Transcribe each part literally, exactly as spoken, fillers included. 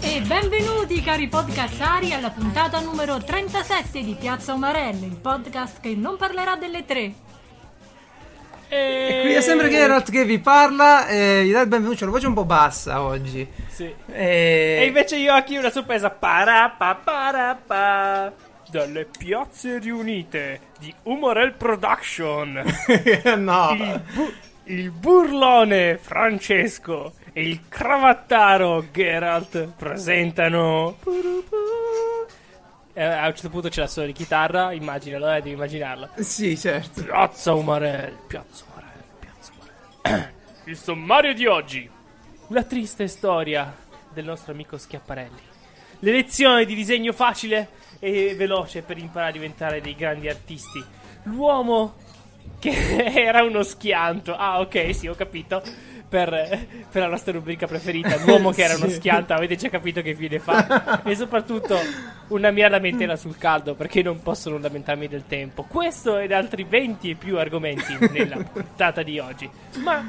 E benvenuti cari podcastari alla puntata numero trentasette di Piazza Umarelli, il podcast che non parlerà delle tre. E qui è sempre Geralt che vi parla, eh, vi dà il benvenuto, c'è una voce un po' bassa oggi. Sì. E... e invece io ho qui una sorpresa, parapaparapa, dalle piazze riunite di Umarell Production. No. Il, bu- il burlone Francesco e il cravattaro Geralt presentano... Eh, a un certo punto c'è la suono di chitarra, immaginalo, allora devi immaginarla. Sì, certo. Piazza Umarell, Piazza Umarell, Piazza Umarell. Il sommario di oggi. La triste storia del nostro amico Schiaparelli. Le lezioni di disegno facile e veloce per imparare a diventare dei grandi artisti. L'uomo che era uno schianto. Ah, ok, sì, ho capito. Per, per la nostra rubrica preferita, l'uomo che era uno schianto, avete già capito che fine fa. E soprattutto una mia lamentela sul caldo, perché non posso non lamentarmi del tempo. Questo ed altri venti e più argomenti nella puntata di oggi. Ma,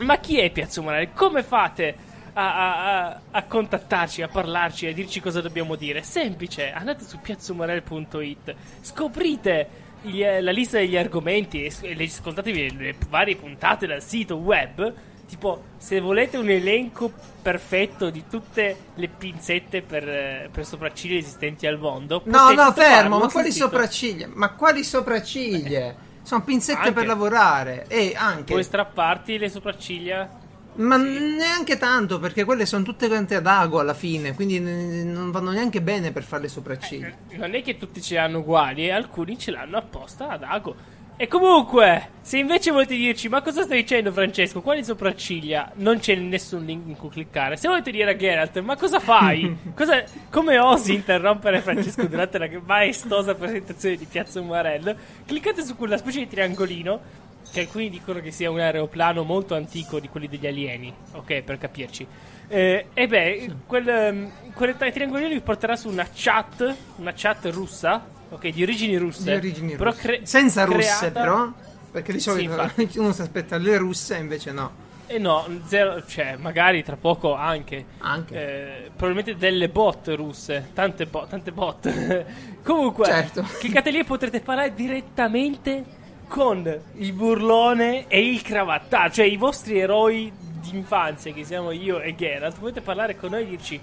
ma chi è Piazza Umarelli? Come fate a, a, a contattarci, a parlarci, a dirci cosa dobbiamo dire? Semplice, andate su piazza umarelli punto it, scoprite Gli, la lista degli argomenti e, e ascoltatevi le, le varie puntate dal sito web. Tipo, se volete un elenco perfetto di tutte le pinzette per, per sopracciglia esistenti al mondo, no no fermo, ma quali sito. sopracciglia ma quali sopracciglia? Beh, sono pinzette anche per lavorare, e anche puoi strapparti le sopracciglia. Ma sì, neanche tanto, perché quelle sono tutte quante ad ago alla fine, quindi n- non vanno neanche bene per fare le sopracciglia. Eh, non è che tutti ce l'hanno uguali, e alcuni ce l'hanno apposta ad ago. E comunque, se invece volete dirci, ma cosa stai dicendo Francesco, quali sopracciglia? Non c'è nessun link in cui cliccare. Se volete dire a Geralt, ma cosa fai? Cosa, come osi interrompere Francesco durante la maestosa presentazione di Piazza Umarello? Cliccate su quella specie di triangolino, che alcuni dicono che sia un aeroplano molto antico di quelli degli alieni, ok, per capirci. Eh, e beh, quel, quel triangolino vi porterà su una chat, una chat russa, ok, di origini russe. Di origini però russe. Cre- Senza creata... russe però, perché di solito sì, uno si aspetta le russe e invece no. E eh no, zero, cioè, magari tra poco anche, anche. Eh, probabilmente delle bot russe, tante, bo- tante bot. Comunque, certo, cliccate lì e potrete parlare direttamente con il burlone e il cravattaro, cioè i vostri eroi d'infanzia che siamo io e Geralt. Potete parlare con noi e dirci: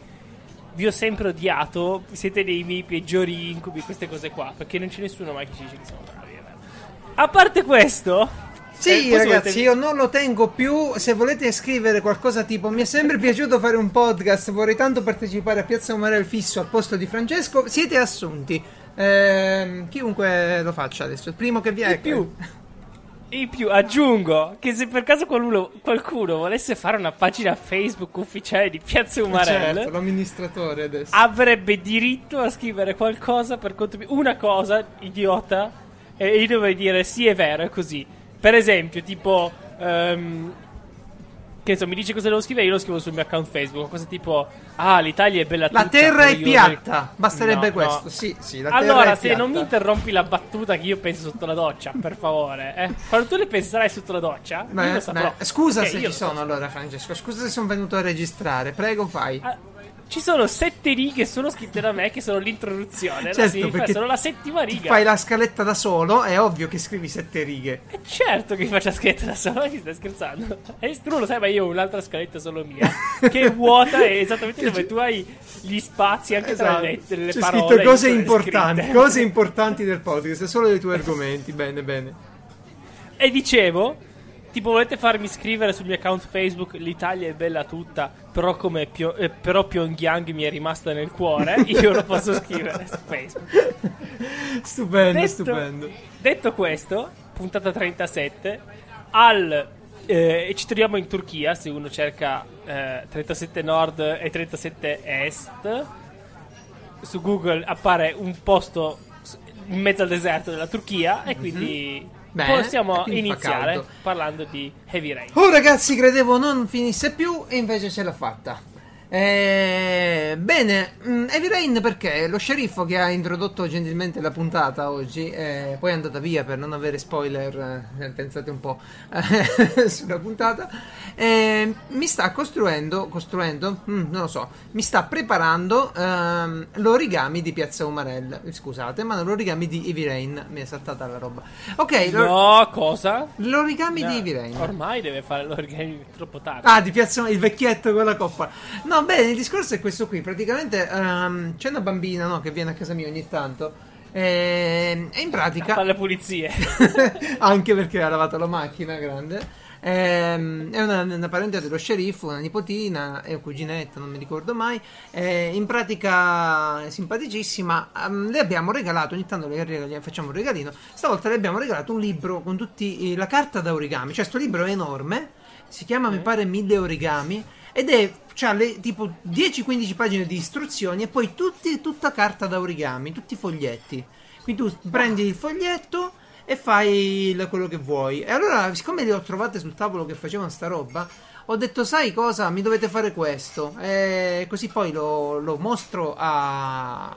vi ho sempre odiato, siete dei miei peggiori incubi, queste cose qua, perché non c'è nessuno mai che ci dice che siamo bravi. A parte questo, sì, eh, ragazzi, volete... io non lo tengo più. Se volete scrivere qualcosa tipo mi è sempre piaciuto fare un podcast, vorrei tanto partecipare a Piazza Umarell fisso al posto di Francesco, siete assunti. Eh, chiunque lo faccia adesso, il primo che vi è. In più, in più aggiungo che se per caso qualcuno, qualcuno volesse fare una pagina Facebook ufficiale di Piazza Umarell, certo, l'amministratore adesso avrebbe diritto a scrivere qualcosa per conto mio, una cosa idiota, e io dovrei dire sì, è vero, è così. Per esempio, tipo um, che insomma, mi dice cosa devo scrivere, io lo scrivo sul mio account Facebook, cosa tipo: ah, l'Italia è bella tutta, la terra è piatta, me... basterebbe no, questo no. Sì, sì, la allora terra è se piatta. Non mi interrompi la battuta che io penso sotto la doccia, per favore, eh? Quando tu le penserai sotto la doccia, beh, io lo scusa okay, se io ci sono, so. Allora Francesco, scusa se sono venuto a registrare, prego fai. Ah, ci sono sette righe solo scritte da me che sono l'introduzione, certo, la perché sono la settima riga, fai la scaletta da solo, è ovvio che scrivi sette righe. È certo che faccio la scaletta da solo, ma ci stai scherzando? E tu non lo sai, ma io ho un'altra scaletta solo mia che è vuota, è esattamente dove tu hai gli spazi anche esatto, tra le, le c'è parole c'è scritto cose importanti scritte. Cose importanti del podcast, solo dei tuoi argomenti. Bene, bene. E dicevo, tipo, volete farmi scrivere sul mio account Facebook l'Italia è bella tutta, però come Pio- eh, però Pyongyang mi è rimasta nel cuore, io lo posso scrivere su Facebook. Stupendo, detto, stupendo. Detto questo, puntata trentasette, al eh, ci troviamo in Turchia, se uno cerca eh, trentasette Nord e trentasette Est, su Google appare un posto in mezzo al deserto della Turchia, e quindi... Mm-hmm. Beh, possiamo iniziare parlando di Heavy Rain. Oh ragazzi, credevo non finisse più e invece ce l'ha fatta. Eh, bene, Heavy Rain, perché lo sceriffo che ha introdotto gentilmente la puntata oggi, eh, poi è andata via per non avere spoiler, eh, pensate un po' eh, sulla puntata, eh, mi sta costruendo, costruendo, mm, non lo so, mi sta preparando ehm, l'origami di Piazza Umarella, scusate, ma l'origami di Heavy Rain, mi è saltata la roba. Ok, no, cosa? L'origami no, di Heavy Rain. Ormai deve fare l'origami, troppo tardi. Ah, di Piazza Umarella, il vecchietto con la coppa. No, No, beh, il discorso è questo qui. Praticamente um, c'è una bambina, no, che viene a casa mia ogni tanto e, e in pratica fa le pulizie anche perché ha lavato la macchina grande, e, è una, una parente dello sceriffo, una nipotina, è un cuginetto, non mi ricordo mai, e, in pratica è simpaticissima. Um, le abbiamo regalato, ogni tanto le, le facciamo un regalino. Stavolta le abbiamo regalato un libro con tutti, eh, la carta da origami, cioè sto libro è enorme, si chiama, mm. mi pare, Mille Origami, ed è, c'ha le, tipo dieci quindici pagine di istruzioni e poi tutti, tutta carta da origami, tutti i foglietti. Quindi tu prendi il foglietto e fai il, quello che vuoi. E allora, siccome le ho trovate sul tavolo che facevano sta roba, ho detto, sai cosa? Mi dovete fare questo. E così poi lo, lo mostro a,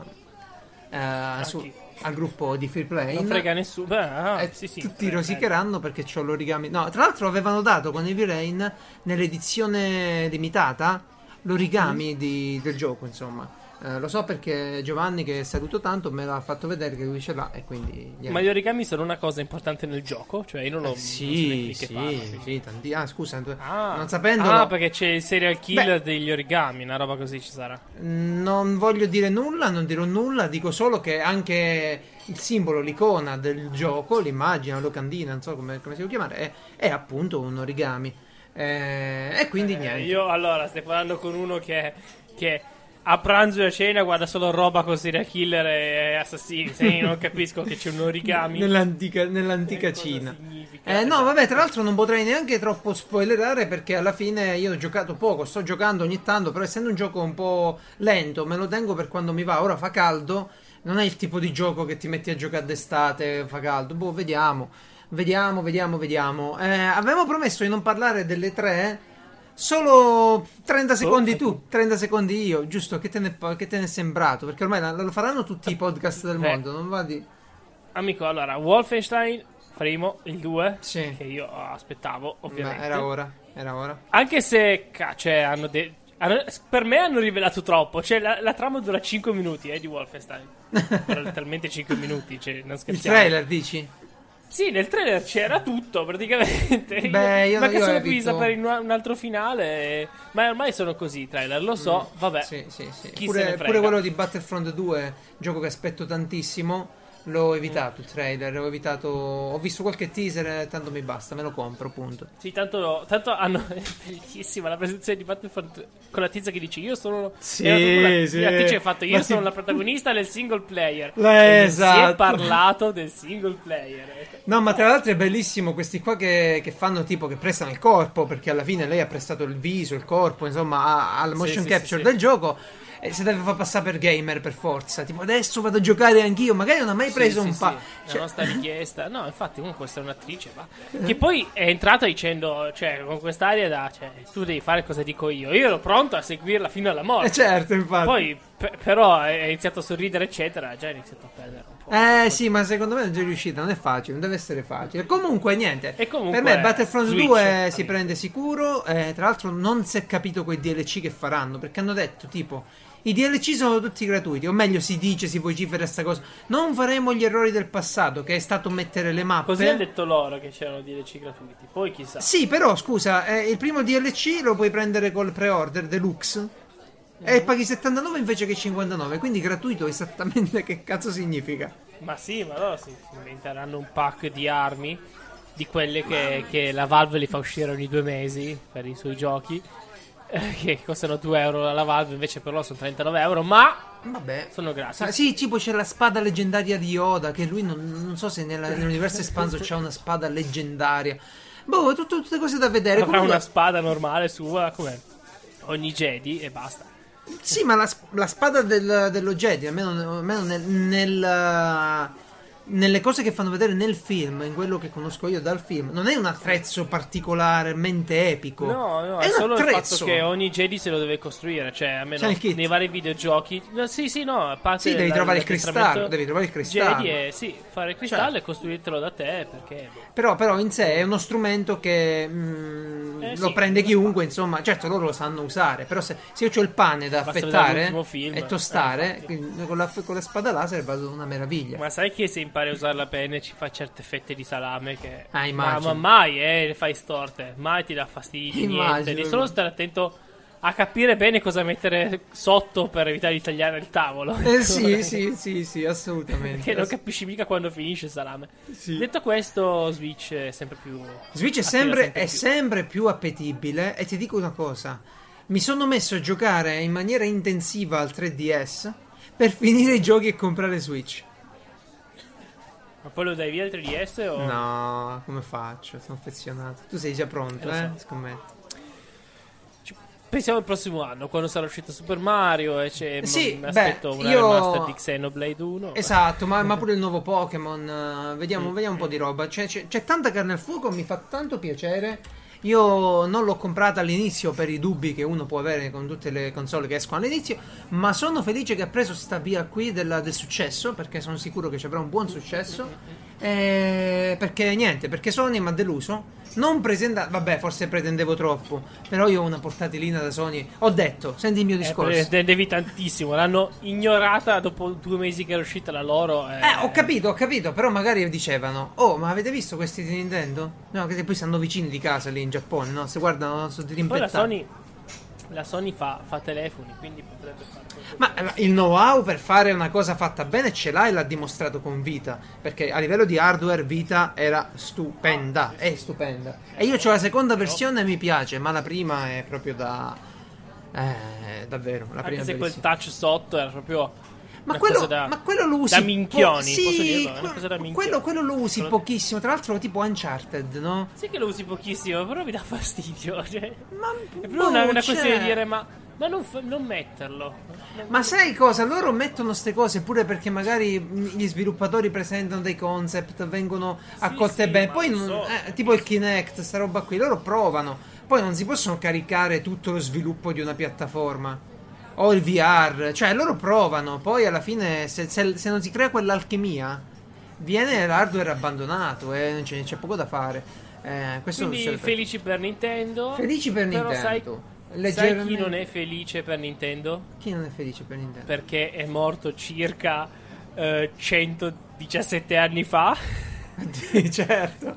a su, al gruppo di Free Play. Non frega nessuno. Ah, sì, sì, tutti frega, rosicheranno perché c'ho l'origami. No, tra l'altro avevano dato con Heavy Rain, nell'edizione limitata, l'origami mm. di, del gioco, insomma. Eh, lo so perché Giovanni, che saluto tanto, me l'ha fatto vedere che lui ce l'ha e quindi... Yeah. Ma gli origami sono una cosa importante nel gioco? Cioè io non ho... Eh, sì, non so sì, parla, sì, tanti... Ah, scusa, ah, non sapendolo... Ah, perché c'è il serial killer. Beh, degli origami, una roba così ci sarà. Non voglio dire nulla, non dirò nulla, dico solo che anche il simbolo, l'icona del gioco, l'immagine, la locandina, non so come, come si può chiamare, è, è appunto un origami. Eh, e quindi eh, niente. Io, allora, stai parlando con uno che... che... a pranzo e a cena guarda solo roba con serial killer e assassini. Se io non capisco che c'è un origami nell'antica, nell'antica Cina. Eh, no, vabbè, tra l'altro non potrei neanche troppo spoilerare perché alla fine io ho giocato poco, sto giocando ogni tanto, però essendo un gioco un po' lento me lo tengo per quando mi va. Ora fa caldo, non è il tipo di gioco che ti metti a giocare d'estate, fa caldo, boh, vediamo, vediamo, vediamo, vediamo. Eh, avevamo promesso di non parlare delle tre... Solo trenta secondi tu, trenta secondi io, giusto? Che te ne, che te ne è sembrato? Perché ormai lo faranno tutti i podcast del mondo, eh. non va di... Amico, allora, Wolfenstein, primo, il due, sì. che io aspettavo, ovviamente. Beh, era ora, era ora. Anche se, cioè, hanno, de- hanno per me hanno rivelato troppo, cioè la, la trama dura cinque minuti, eh, di Wolfenstein. Però letteralmente cinque minuti, cioè, non scherziamo. Il trailer, dici? Sì, nel trailer c'era tutto praticamente. Beh, io, manca io solo qui sapere un altro finale. Ma ormai sono così i trailer, lo so. Vabbè, sì, sì, sì. Chi pure, se ne frega. Pure quello di Battlefront due, gioco che aspetto tantissimo, l'ho evitato mm. il trailer, ho evitato. Ho visto qualche teaser, tanto mi basta, me lo compro, punto. Sì, tanto, tanto hanno è bellissima la presenza di Battlefront con la tizia che dice io sono sì, la, sì. la tizia ha fatto io ma sono ti... la protagonista del single player. La, esatto. Si è parlato del single player. No, ma tra l'altro è bellissimo questi qua che, che fanno tipo che prestano il corpo, perché alla fine lei ha prestato il viso, il corpo, insomma, al motion sì, capture sì, del sì. gioco. E se deve far passare per gamer per forza, tipo adesso vado a giocare anch'io, magari non ha mai sì, preso sì, un pa'. Sì. Cioè... La nostra richiesta. No, infatti comunque questa è un'attrice, va. Che poi è entrata dicendo, cioè, con quest'aria da, cioè, tu devi fare cosa dico io. Io ero pronto a seguirla fino alla morte. Eh certo, infatti. Poi p- però è iniziato a sorridere, eccetera, già è iniziato a perdere un po'. Eh un sì, po'. Ma secondo me non è riuscita, non è facile, non deve essere facile. Comunque niente. E comunque, per me Battlefront Switch, due amico. Si prende sicuro, eh, tra l'altro non si è capito quei D L C che faranno, perché hanno detto tipo i D L C sono tutti gratuiti, o meglio si dice, si vocifera sta cosa, non faremo gli errori del passato, che è stato mettere le mappe. Così hanno detto loro che c'erano D L C gratuiti, poi chissà. Sì, però scusa, eh, il primo D L C lo puoi prendere col pre-order deluxe mm-hmm. e paghi settantanove invece che cinquantanove, quindi gratuito esattamente che cazzo significa? Ma sì, ma loro si inventeranno un pack di armi, di quelle che, che la Valve li fa uscire ogni due mesi per i suoi giochi, che costano due euro alla Valve, invece per loro sono trentanove euro, ma vabbè, sono gratis. Ah, sì, tipo c'è la spada leggendaria di Yoda, che lui non, non so se nella, nell'universo espanso c'è una spada leggendaria, boh, tutto, tutte cose da vedere. Avrà comunque... una spada normale sua come ogni Jedi e basta. Sì, ma la, la spada del, dello Jedi almeno, almeno nel, nel nelle cose che fanno vedere nel film, in quello che conosco io dal film, non è un attrezzo particolarmente epico. No, no, è, è solo attrezzo. Il fatto che ogni Jedi se lo deve costruire, cioè almeno nei vari videogiochi. No, sì, sì, no, a parte Sì, devi la, trovare il cristallo, devi trovare il cristallo. Jedi è, sì, fare il cristallo, cioè, e costruirtelo da te, perché Però però in sé è uno strumento che mh, eh, lo sì, prende chiunque, fa. insomma, certo loro lo sanno usare, però se, se io ho il pane da Basta affettare e tostare, eh, con, la, con la spada laser vado una meraviglia. Ma sai che se impar- a usarla bene ci fa certe fette di salame che ah, immagino. Ma, ma mai eh, le fai storte, mai ti dà fastidio, immagino, niente, devi solo stare attento a capire bene cosa mettere sotto per evitare di tagliare il tavolo. Eh sì, sì, sì, sì, assolutamente. Perché non capisci mica quando finisce il salame. Sì. Detto questo, Switch è sempre più Switch è sempre, sempre, è più. sempre più appetibile, e ti dico una cosa, mi sono messo a giocare in maniera intensiva al tre D S per finire i giochi e comprare Switch. Ma poi lo dai via il tre D S o? No, come faccio? Sono affezionato. Tu sei già pronto, eh? eh? So. Scommetto. Pensiamo al prossimo anno, quando sarà uscito Super Mario e c'è sì, m- aspetto beh, una io... remaster di Xenoblade uno. Esatto, ma, ma pure il nuovo Pokémon. Vediamo, mm. vediamo un po' di roba. C'è, c'è, c'è tanta carne al fuoco, mi fa tanto piacere. Io non l'ho comprata all'inizio per i dubbi che uno può avere con tutte le console che escono all'inizio, ma sono felice che ha preso sta via qui della, del successo, perché sono sicuro che ci avrà un buon successo, eh, perché niente, perché Sony mi ha deluso, non presenta, vabbè, forse pretendevo troppo, però io ho una portatilina da Sony, ho detto, senti il mio discorso, eh, pretendevi tantissimo, l'hanno ignorata dopo due mesi che era uscita la loro, eh. eh ho capito, ho capito, però magari dicevano, oh, ma avete visto questi di Nintendo? No, che poi stanno vicini di casa lì in Giappone, no? Se guardano, sono dirimpettati. Poi la Sony, la Sony fa, fa telefoni, quindi potrebbe fare. Ma il know-how per fare una cosa fatta bene ce l'ha, e l'ha dimostrato con Vita, perché a livello di hardware Vita era stupenda, è stupenda. E io ho la seconda versione e mi piace, ma la prima è proprio da eh, davvero, la prima. Anche se quel touch sotto era proprio Ma quello, da, ma quello lo usi da minchioni, po- sì, posso dirlo, è una cosa da minchioni. Quello, quello lo usi pochissimo, tra l'altro tipo Uncharted, no? Sì che lo usi pochissimo, però mi dà fastidio, cioè. Ma è proprio una, una questione di dire ma, ma non, non metterlo. Non ma sai cosa? Loro mettono ste cose pure perché magari gli sviluppatori presentano dei concept, vengono sì, accolte sì, bene, poi non, so, eh, tipo il Kinect, sta roba qui, loro provano, poi non si possono caricare tutto lo sviluppo di una piattaforma. O il V R, cioè loro provano, poi alla fine se, se, se non si crea quell'alchimia viene l'hardware abbandonato e eh, c'è, c'è poco da fare, eh, questo quindi felici per Nintendo, felici per Nintendo. Sai, leggermente... sai chi non è felice per Nintendo? Chi non è felice per Nintendo? Perché è morto circa eh, centodiciassette anni fa. Certo,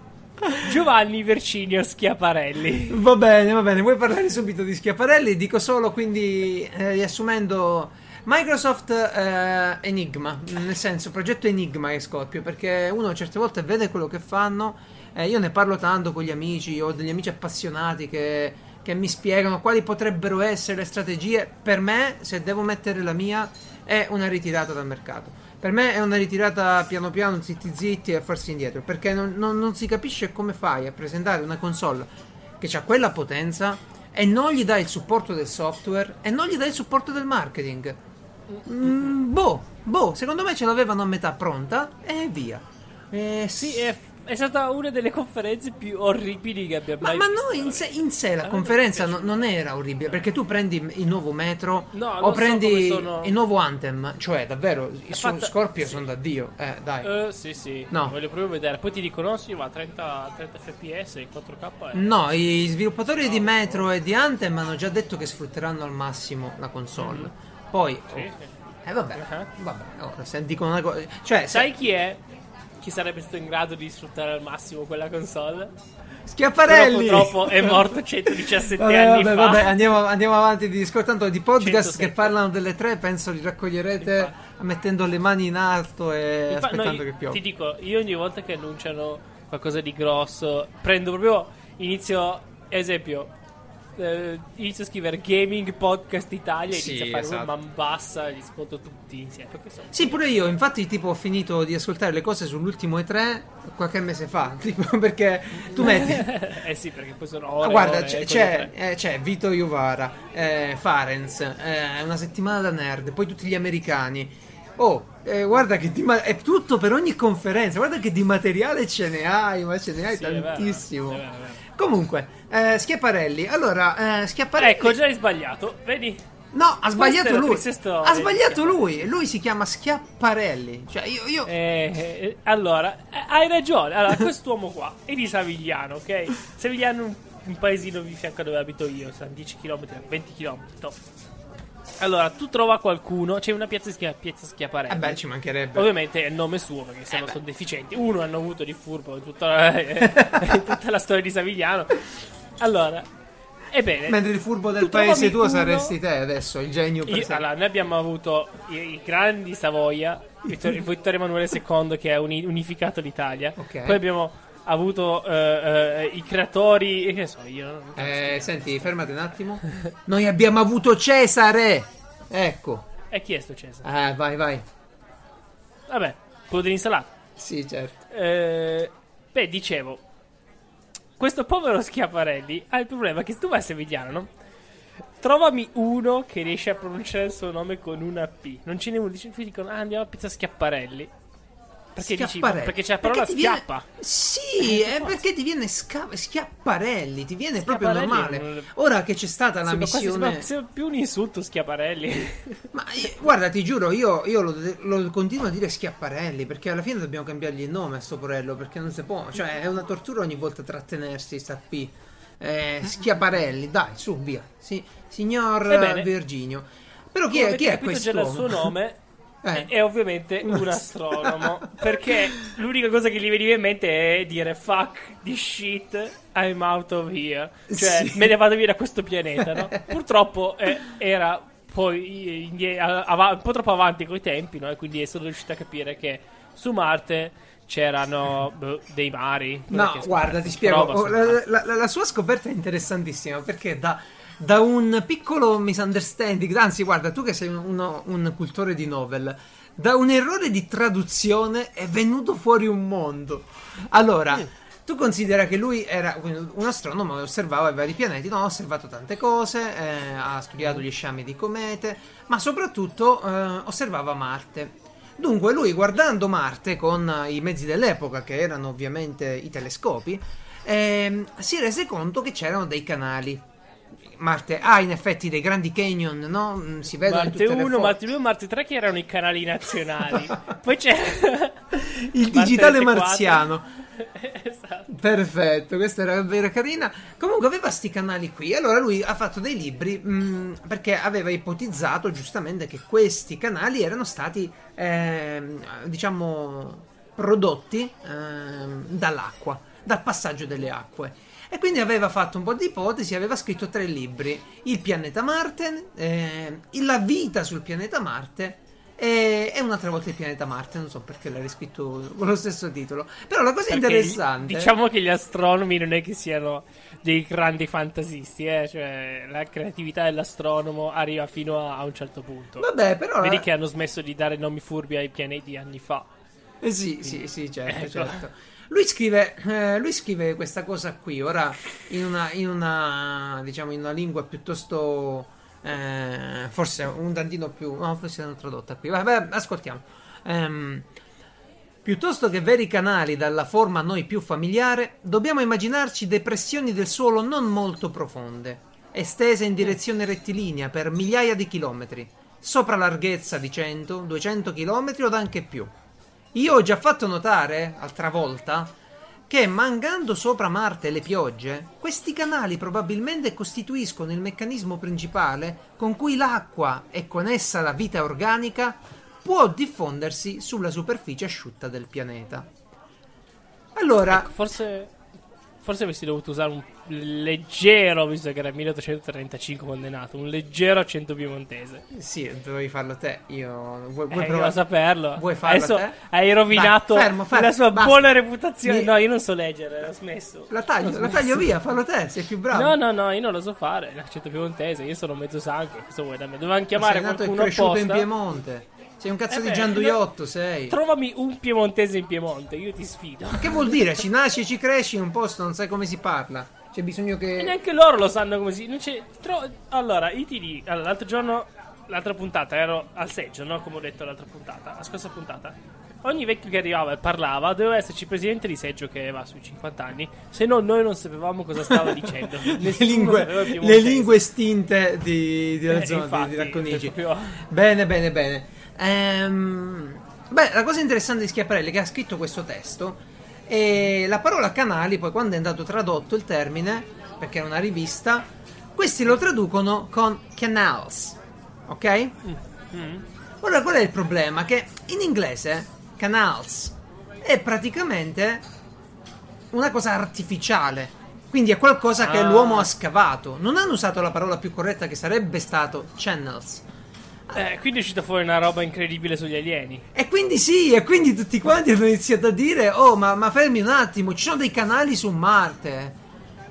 Giovanni Virginio Schiaparelli. Va bene, va bene, vuoi parlare subito di Schiaparelli? Dico solo, quindi, eh, riassumendo, Microsoft eh, Enigma, nel senso, progetto Enigma è scoppio, perché uno certe volte vede quello che fanno, eh, io ne parlo tanto con gli amici, ho degli amici appassionati che, che mi spiegano quali potrebbero essere le strategie. Per me, se devo mettere la mia, è una ritirata dal mercato. Per me è una ritirata piano piano, zitti zitti, e a farsi indietro, perché non, non, non si capisce come fai a presentare una console che ha quella potenza e non gli dai il supporto del software e non gli dai il supporto del marketing. Mm, boh, boh, secondo me ce l'avevano a metà pronta e via. Eh, sì, è, è stata una delle conferenze più orribili che abbiamo mai ma, visto. Ma no, in sé, in sé la a conferenza non, non era orribile, perché tu prendi il nuovo Metro, no, o prendi so sono... il nuovo Anthem, cioè davvero, i su fatta... Scorpio sì. sono da Dio, eh, dai. Uh, sì, sì, no. Voglio proprio vedere, poi ti dicono sì, ma trenta, trenta F P S e quattro K. È... No, i sviluppatori no, di Metro no. e di Anthem hanno già detto che sfrutteranno al massimo la console. Mm-hmm. Poi... Sì, oh, sì. Eh vabbè, uh-huh. vabbè, allora, se dicono una cosa... Cioè, sai se... chi è? Chi sarebbe stato in grado di sfruttare al massimo quella console? Schiaparelli! Però purtroppo è morto centodiciassette vabbè, anni vabbè, fa. Vabbè, andiamo, andiamo avanti di discorso. Tanto di podcast centosette che parlano delle tre, penso li raccoglierete Infatti. mettendo le mani in alto e Infatti, aspettando no, che piova. Ti dico, io ogni volta che annunciano qualcosa di grosso, prendo proprio, inizio, esempio... Eh, inizio a scrivere Gaming Podcast Italia e sì, inizio a fare esatto. una mambassa e li sconto tutti insieme. Sì, pure io, infatti, tipo, ho finito di ascoltare le cose sull'ultimo E tre qualche mese fa. Tipo, perché tu metti, eh sì, perché poi sono ore. Guarda, ore, c'è, c'è, eh, c'è Vito Iovara, eh, Farenz, eh, Una settimana da nerd, poi tutti gli americani. Oh, eh, guarda che di ma- è tutto per ogni conferenza, guarda che di materiale ce ne hai, ma ce ne hai sì, tantissimo. È vero, è vero, è vero. Comunque, eh, Schiaparelli, allora, eh, Schiaparelli... Ecco, già hai sbagliato, vedi? No, ha sbagliato lui. Storia, ha sbagliato lui. Lui si chiama Schiaparelli. Cioè, io. io... Eh, eh, allora, hai ragione. Allora, quest'uomo qua è di Savigliano, ok? Savigliano è un, un paesino di fianco a dove abito io. Sono dieci chilometri, venti chilometri. Top. Allora, tu trova qualcuno. C'è una piazza, schia, piazza Schiaparelli. Eh beh, ci mancherebbe. Ovviamente è il nome suo, perché se eh no sono deficienti. Uno hanno avuto di furbo in tutta, eh, tutta la storia di Savigliano. Allora. Ebbene, mentre il furbo del tu paese tuo uno... saresti te adesso, il genio per Io, allora, noi abbiamo avuto i, i grandi Savoia, Vittorio, Vittorio Emanuele secondo che ha uni, unificato l'Italia, okay. Poi abbiamo avuto uh, uh, i creatori, che ne so io. Non eh, senti, fermate un attimo. Noi abbiamo avuto Cesare, ecco. E chi è sto Cesare? Ah, vai, vai. Vabbè, quello dell'insalata. Sì, certo. Eh, beh, dicevo. Questo povero Schiaparelli ha il problema che se tu vai a Savigliano, no? Trovami uno che riesce a pronunciare il suo nome con una P. Non ce n'è uno. Dici, dicono, ah, andiamo a pizza Schiaparelli. Perché dici? Perché c'è la parola schiappa. Viene... Sì, eh, perché ti viene sca... Schiaparelli, ti viene Schiaparelli proprio normale. Un... Ora che c'è stata la sembra missione... Quasi, sembra più un insulto Schiaparelli. Ma io, guarda, ti giuro, io, io lo, lo continuo a dire Schiaparelli, perché alla fine dobbiamo cambiargli il nome a sto porello, perché non si può. Cioè, è una tortura ogni volta trattenersi, sta P. Eh, Schiaparelli, dai, su, via. Sì, signor Ebbene. Virginio. Però chi è, chi è questo? Già il suo nome... Eh. È ovviamente un astronomo. Perché l'unica cosa che gli veniva in mente è dire fuck this shit, I'm out of here. Cioè, sì. me ne vado via da questo pianeta, no? Purtroppo eh, era poi indie- av- un po' troppo avanti coi tempi, no? E quindi è solo riuscito a capire che su Marte c'erano boh, dei mari. No, guarda, ti spiego. Oh, la, la, la sua scoperta è interessantissima perché da... da un piccolo misunderstanding, anzi guarda, tu che sei uno, un cultore di novel, da un errore di traduzione è venuto fuori un mondo. Allora, tu considera che lui era un astronomo che osservava i vari pianeti, no? Ha osservato tante cose, eh, ha studiato gli sciami di comete, ma soprattutto eh, osservava Marte. Dunque lui, guardando Marte con i mezzi dell'epoca, che erano ovviamente i telescopi, eh, si rese conto che c'erano dei canali. Marte ha ah, in effetti dei grandi canyon, no? Si vedono tutte Marte uno, le Marte due, Marte tre che erano i canali nazionali. Poi c'è il digitale marziano. Esatto. Perfetto, questa era vera carina. Comunque aveva sti canali qui. Allora lui ha fatto dei libri mh, perché aveva ipotizzato giustamente che questi canali erano stati eh, diciamo prodotti eh, dall'acqua, dal passaggio delle acque. E quindi aveva fatto un po' di ipotesi, aveva scritto tre libri, Il pianeta Marte, eh, La vita sul pianeta Marte e, e un'altra volta Il pianeta Marte, non so perché l'ha riscritto con lo stesso titolo. Però la cosa perché interessante... Gli, diciamo che gli astronomi non è che siano dei grandi fantasisti, eh? Cioè la creatività dell'astronomo arriva fino a, a un certo punto. Vabbè, però... Vedi la... che hanno smesso di dare nomi furbi ai pianeti anni fa. Eh sì, quindi... sì, sì, certo, eh, certo. Lui scrive, eh, lui scrive questa cosa qui, ora in una, in una, diciamo, in una lingua piuttosto, eh, forse un tantino più, no, forse non tradotta qui, vabbè, ascoltiamo. Um, piuttosto che veri canali dalla forma a noi più familiare, dobbiamo immaginarci depressioni del suolo non molto profonde, estese in direzione rettilinea per migliaia di chilometri, sopra larghezza di cento, duecento chilometri od anche più. Io ho già fatto notare, altra volta, che mancando sopra Marte le piogge, questi canali probabilmente costituiscono il meccanismo principale con cui l'acqua e con essa la vita organica può diffondersi sulla superficie asciutta del pianeta. Allora... Ecco, forse... Forse avessi dovuto usare un leggero, visto che era milleottocentotrentacinque quando è nato, un leggero accento piemontese. Sì, dovevi farlo te, io... Vuoi, vuoi eh, provare a saperlo? Vuoi farlo Adesso te? Hai rovinato Vai, fermo, fermo, la sua basta. buona reputazione. Mi... No, io non so leggere, l'ho smesso. La taglio, smesso. la taglio via, fallo te, sei più bravo. No, no, no, io non lo so fare, l'accento piemontese, io sono mezzo sangue, cosa vuoi da me? Dovevamo chiamare qualcuno apposta. Sei nato e cresciuto in Piemonte. Sei un cazzo eh beh, di gianduiotto, sei. Trovami un piemontese in Piemonte, io ti sfido. Che vuol dire? Ci nasci e ci cresci in un posto, non sai come si parla. C'è bisogno che... E neanche loro lo sanno come si... Non c'è... Tro... Allora, io ti dico... Allora, l'altro giorno l'altra puntata ero al seggio, no? Come ho detto l'altra puntata, la scorsa puntata, ogni vecchio che arrivava e parlava doveva esserci presidente di seggio che va sui cinquanta anni, se no noi non sapevamo cosa stava dicendo. Le lingue, le lingue estinte di, di, eh, zona, infatti, di Racconigi proprio... bene bene bene ehm, beh, la cosa interessante di Schiaparelli è che ha scritto questo testo e la parola canali poi quando è andato tradotto il termine, perché è una rivista, questi lo traducono con canals, ok? Mm. Ora qual è il problema? Che in inglese canals è praticamente una cosa artificiale, quindi è qualcosa che ah. l'uomo ha scavato, non hanno usato la parola più corretta che sarebbe stato channels. Eh, quindi è uscita fuori una roba incredibile sugli alieni. E quindi sì, e quindi tutti quanti hanno iniziato a dire: oh, ma, ma fermi un attimo, ci sono dei canali su Marte.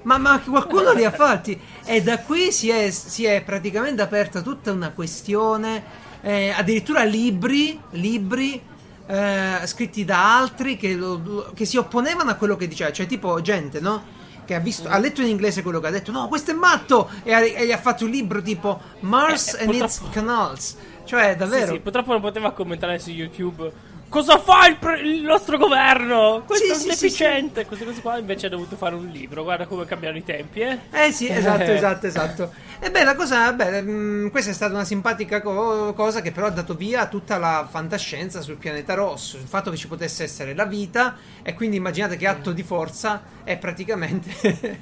Ma, ma qualcuno li ha fatti? E da qui si è, si è praticamente aperta tutta una questione, eh, addirittura libri, libri eh, scritti da altri che, lo, che si opponevano a quello che diceva. Cioè tipo gente, no? Che ha visto, ha letto in inglese quello che ha detto, no, questo è matto, e, ha, e gli ha fatto un libro tipo Mars eh, and its Canals, cioè davvero sì, sì, purtroppo non poteva commentare su YouTube cosa fa il, pre- il nostro governo, questo sì, è sì, deficiente, sì, sì. Queste cose qua invece ha dovuto fare un libro, guarda come cambiano i tempi. eh, eh sì, esatto, esatto, esatto. E beh, la cosa, beh, mh, questa è stata una simpatica co- cosa che però ha dato via a tutta la fantascienza sul pianeta rosso, sul fatto che ci potesse essere la vita, e quindi immaginate che atto di forza è praticamente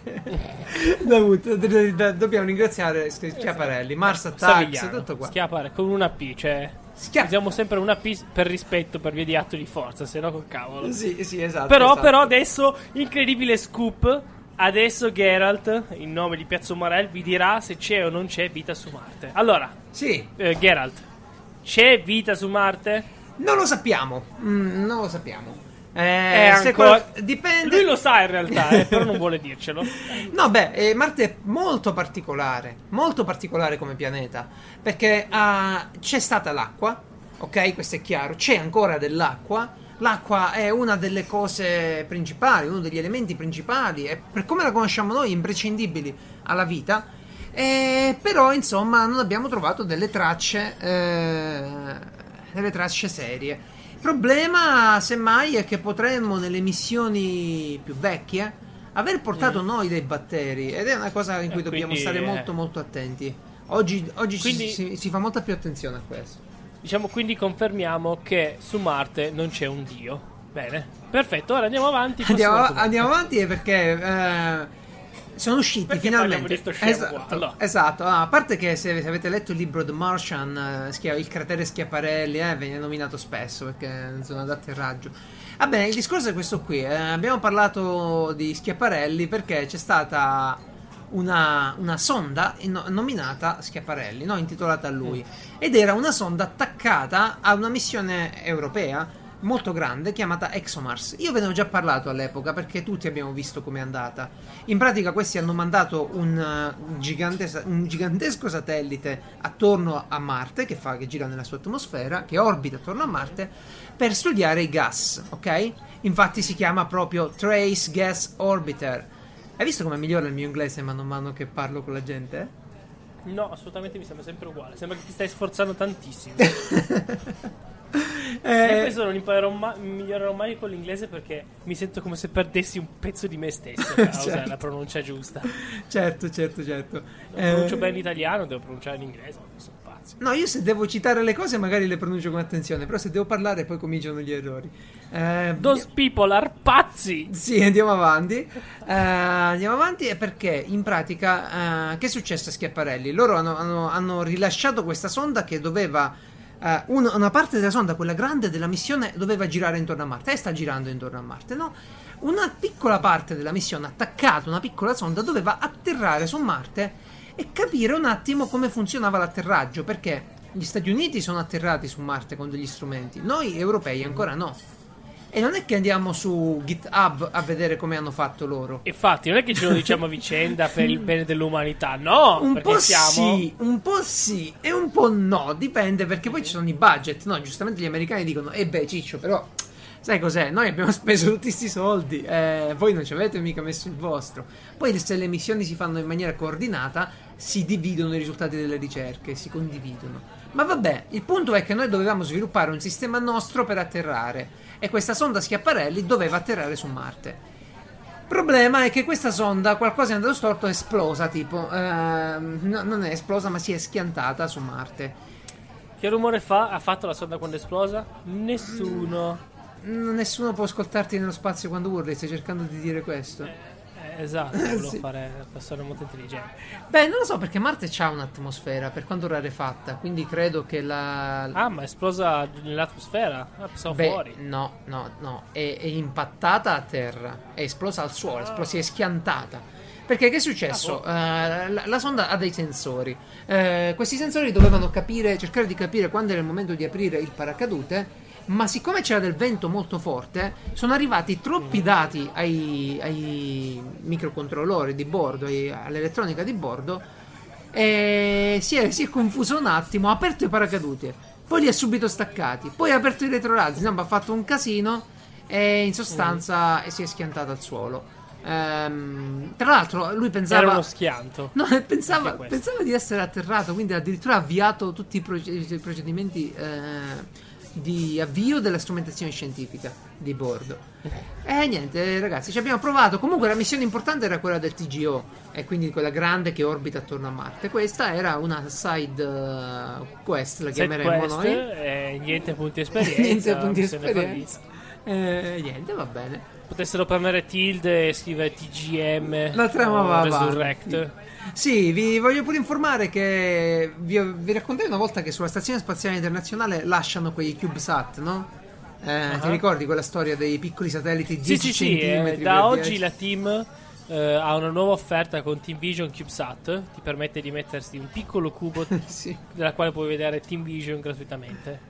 dovuto, d- d- d- dobbiamo ringraziare Schiaparelli, Mars Attacks, tutto qua. Schiaparelli, con una P, cioè... Schia- usiamo sempre una P per rispetto, per via di atto di forza, se no col cavolo. Sì, sì, esatto. Però, esatto. Però adesso, incredibile scoop, adesso Geralt, in nome di Piazza Morel, vi dirà se c'è o non c'è vita su Marte. Allora, sì. eh, Geralt, c'è vita su Marte? Non lo sappiamo, mm, non lo sappiamo. Eh, ancora... qual... dipende. Lui lo sa in realtà, eh, però non vuole dircelo. No, beh, eh, Marte è molto particolare, molto particolare come pianeta, perché ah, c'è stata l'acqua, ok? Questo è chiaro, c'è ancora dell'acqua. L'acqua è una delle cose principali, uno degli elementi principali, è per come la conosciamo noi, imprescindibili alla vita. Eh, però, insomma, non abbiamo trovato delle tracce, eh, delle tracce serie. Il problema, semmai, è che potremmo nelle missioni più vecchie aver portato mm. noi dei batteri, ed è una cosa in cui e dobbiamo quindi, stare eh. molto molto attenti. Oggi, oggi quindi, si, si fa molta più attenzione a questo. Diciamo, quindi confermiamo che su Marte non c'è un dio. Bene, perfetto, ora andiamo avanti. Andiamo, andiamo avanti perché... Eh, sono usciti perché finalmente esatto, allora. esatto. Ah, a parte che se, se avete letto il libro The Martian, eh, schia- il cratere Schiaparelli eh, viene nominato spesso perché è una zona d'atterraggio. Va ah, bene, il discorso è questo qui, eh, abbiamo parlato di Schiaparelli perché c'è stata una, una sonda in- nominata Schiaparelli, no? Intitolata a lui, mm. ed era una sonda attaccata a una missione europea molto grande chiamata ExoMars. Io ve ne ho già parlato all'epoca perché tutti abbiamo visto com'è andata. In pratica questi hanno mandato un, uh, gigantes- un gigantesco satellite attorno a Marte che, fa, che gira nella sua atmosfera, che orbita attorno a Marte per studiare i gas, ok? Infatti si chiama proprio Trace Gas Orbiter. Hai visto come migliora il mio inglese mano a mano che parlo con la gente? No, assolutamente, mi sembra sempre uguale. Sembra che ti stai sforzando tantissimo. Eh, e questo non imparerò mai, migliorerò mai con l'inglese perché mi sento come se perdessi un pezzo di me stesso a certo. usare la pronuncia giusta. Certo, certo, certo. Non pronuncio eh, bene l'italiano, devo pronunciare l'inglese, sono pazzo. No, io se devo citare le cose magari le pronuncio con attenzione, però se devo parlare poi cominciano gli errori. Eh, Those people are pazzi! Sì, andiamo avanti. Eh, andiamo avanti e perché in pratica eh, che è successo a Schiaparelli? Loro hanno, hanno, hanno rilasciato questa sonda che doveva... Uh, una, una parte della sonda, quella grande della missione, doveva girare intorno a Marte e sta girando intorno a Marte, no? Una piccola parte della missione attaccata, una piccola sonda, doveva atterrare su Marte e capire un attimo come funzionava l'atterraggio, perché gli Stati Uniti sono atterrati su Marte con degli strumenti, noi europei ancora no. E non è che andiamo su GitHub a vedere come hanno fatto loro. Infatti, non è che ce lo diciamo a vicenda per il bene dell'umanità, no? Un po' siamo... sì, un po' sì e un po' no, dipende perché poi ci sono i budget, no? Giustamente gli americani dicono, e eh beh ciccio, però sai cos'è? Noi abbiamo speso tutti questi soldi, eh, voi non ci avete mica messo il vostro. Poi se le missioni si fanno in maniera coordinata, si dividono i risultati delle ricerche, si condividono. Ma vabbè, il punto è che noi dovevamo sviluppare un sistema nostro per atterrare e questa sonda Schiaparelli doveva atterrare su Marte. Il problema è che questa sonda, qualcosa è andato storto, è esplosa, tipo, eh, no, non è esplosa ma si è schiantata su Marte. Che rumore fa? Ha fatto la sonda quando è esplosa? Nessuno. Mm, nessuno può ascoltarti nello spazio quando urli, stai cercando di dire questo. Eh, esatto, volevo sì. fare una persona molto intelligente. Beh, non lo so, perché Marte c'ha un'atmosfera, per quanto rarefatta, quindi credo che la... Ah, ma è esplosa nell'atmosfera? Ah, pensavo Beh, fuori. No, no, no, è, è impattata a terra, è esplosa al suolo, ah. si è schiantata. Perché che è successo? Ah, uh, la, la sonda ha dei sensori. Uh, questi sensori dovevano capire, cercare di capire quando era il momento di aprire il paracadute, ma siccome c'era del vento molto forte, sono arrivati troppi dati ai, ai microcontrollori di bordo, ai, all'elettronica di bordo, e si è, si è confuso un attimo, ha aperto i paracadute, poi li ha subito staccati, poi ha aperto i retrorazzi, insomma ha fatto un casino e in sostanza mm. si è schiantata al suolo. Um, tra l'altro lui pensava era uno schianto no, pensava, pensava di essere atterrato, quindi addirittura ha avviato tutti i, proce- i procedimenti eh, di avvio della strumentazione scientifica di bordo. E niente ragazzi, ci abbiamo provato. Comunque la missione importante era quella del T G O, e quindi quella grande che orbita attorno a Marte. Questa era una side uh, quest, la side chiameremo quest, noi eh, niente punti esperienza niente punti esperienza eh, niente va bene. Potessero premere tilde e scrivere T G M. La trama va avanti. Sì, vi voglio pure informare che vi, vi raccontai una volta che sulla Stazione Spaziale Internazionale lasciano quegli CubeSat, no? Eh, uh-huh. Ti ricordi quella storia dei piccoli satelliti di dieci sì, sì, centimetri? Sì, sì, eh, da oggi la team eh, ha una nuova offerta con Team Vision CubeSat. Ti permette di mettersi un piccolo cubo sì. della quale puoi vedere Team Vision gratuitamente.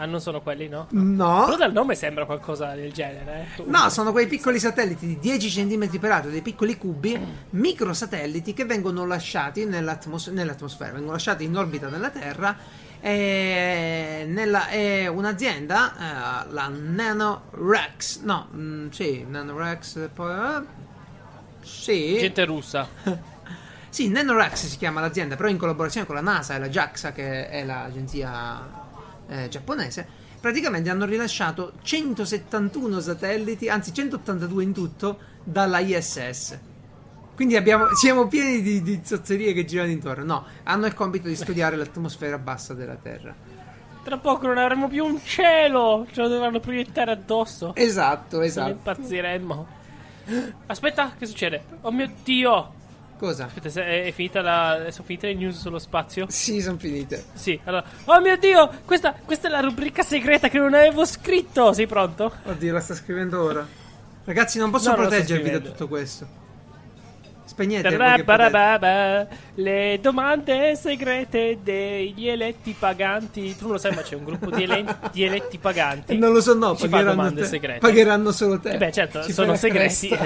Ah, non sono quelli, no? No. Però dal nome sembra qualcosa del genere. Eh? No, sono quei piccoli satelliti di dieci centimetri per atto, dei piccoli cubi, microsatelliti che vengono lasciati nell'atmos- nell'atmosfera, vengono lasciati in orbita della Terra. E nella, è un'azienda, eh, la NanoRacks, no, mh, sì, NanoRacks, poi... Eh, sì. Gente russa. Sì, NanoRacks si chiama l'azienda, però in collaborazione con la NASA e la JAXA, che è l'agenzia... Eh, giapponese. Praticamente hanno rilasciato centosettantuno satelliti, anzi centottantadue in tutto, dalla I S S. Quindi abbiamo, siamo pieni di, di zozzerie che girano intorno. No, hanno il compito di studiare l'atmosfera bassa della Terra. Tra poco non avremo più un cielo, ce lo dovranno proiettare addosso. Esatto, esatto. Impazziremmo. Aspetta, che succede? Oh mio Dio! Cosa? Aspetta, è finita la... sono finite le news sullo spazio? Sì, sono finite. Sì, allora... Oh mio Dio! Questa, questa è la rubrica segreta che non avevo scritto! Sei pronto? Oddio, la sta scrivendo ora. Ragazzi, non posso no, proteggervi da tutto questo. Spegnete. Le domande segrete degli eletti paganti. Tu non lo sai, ma c'è un gruppo di, ele- di eletti paganti. Non lo so, no. Ci pagheranno domande te. segrete. Pagheranno solo te. Eh beh, certo, ci sono segreti.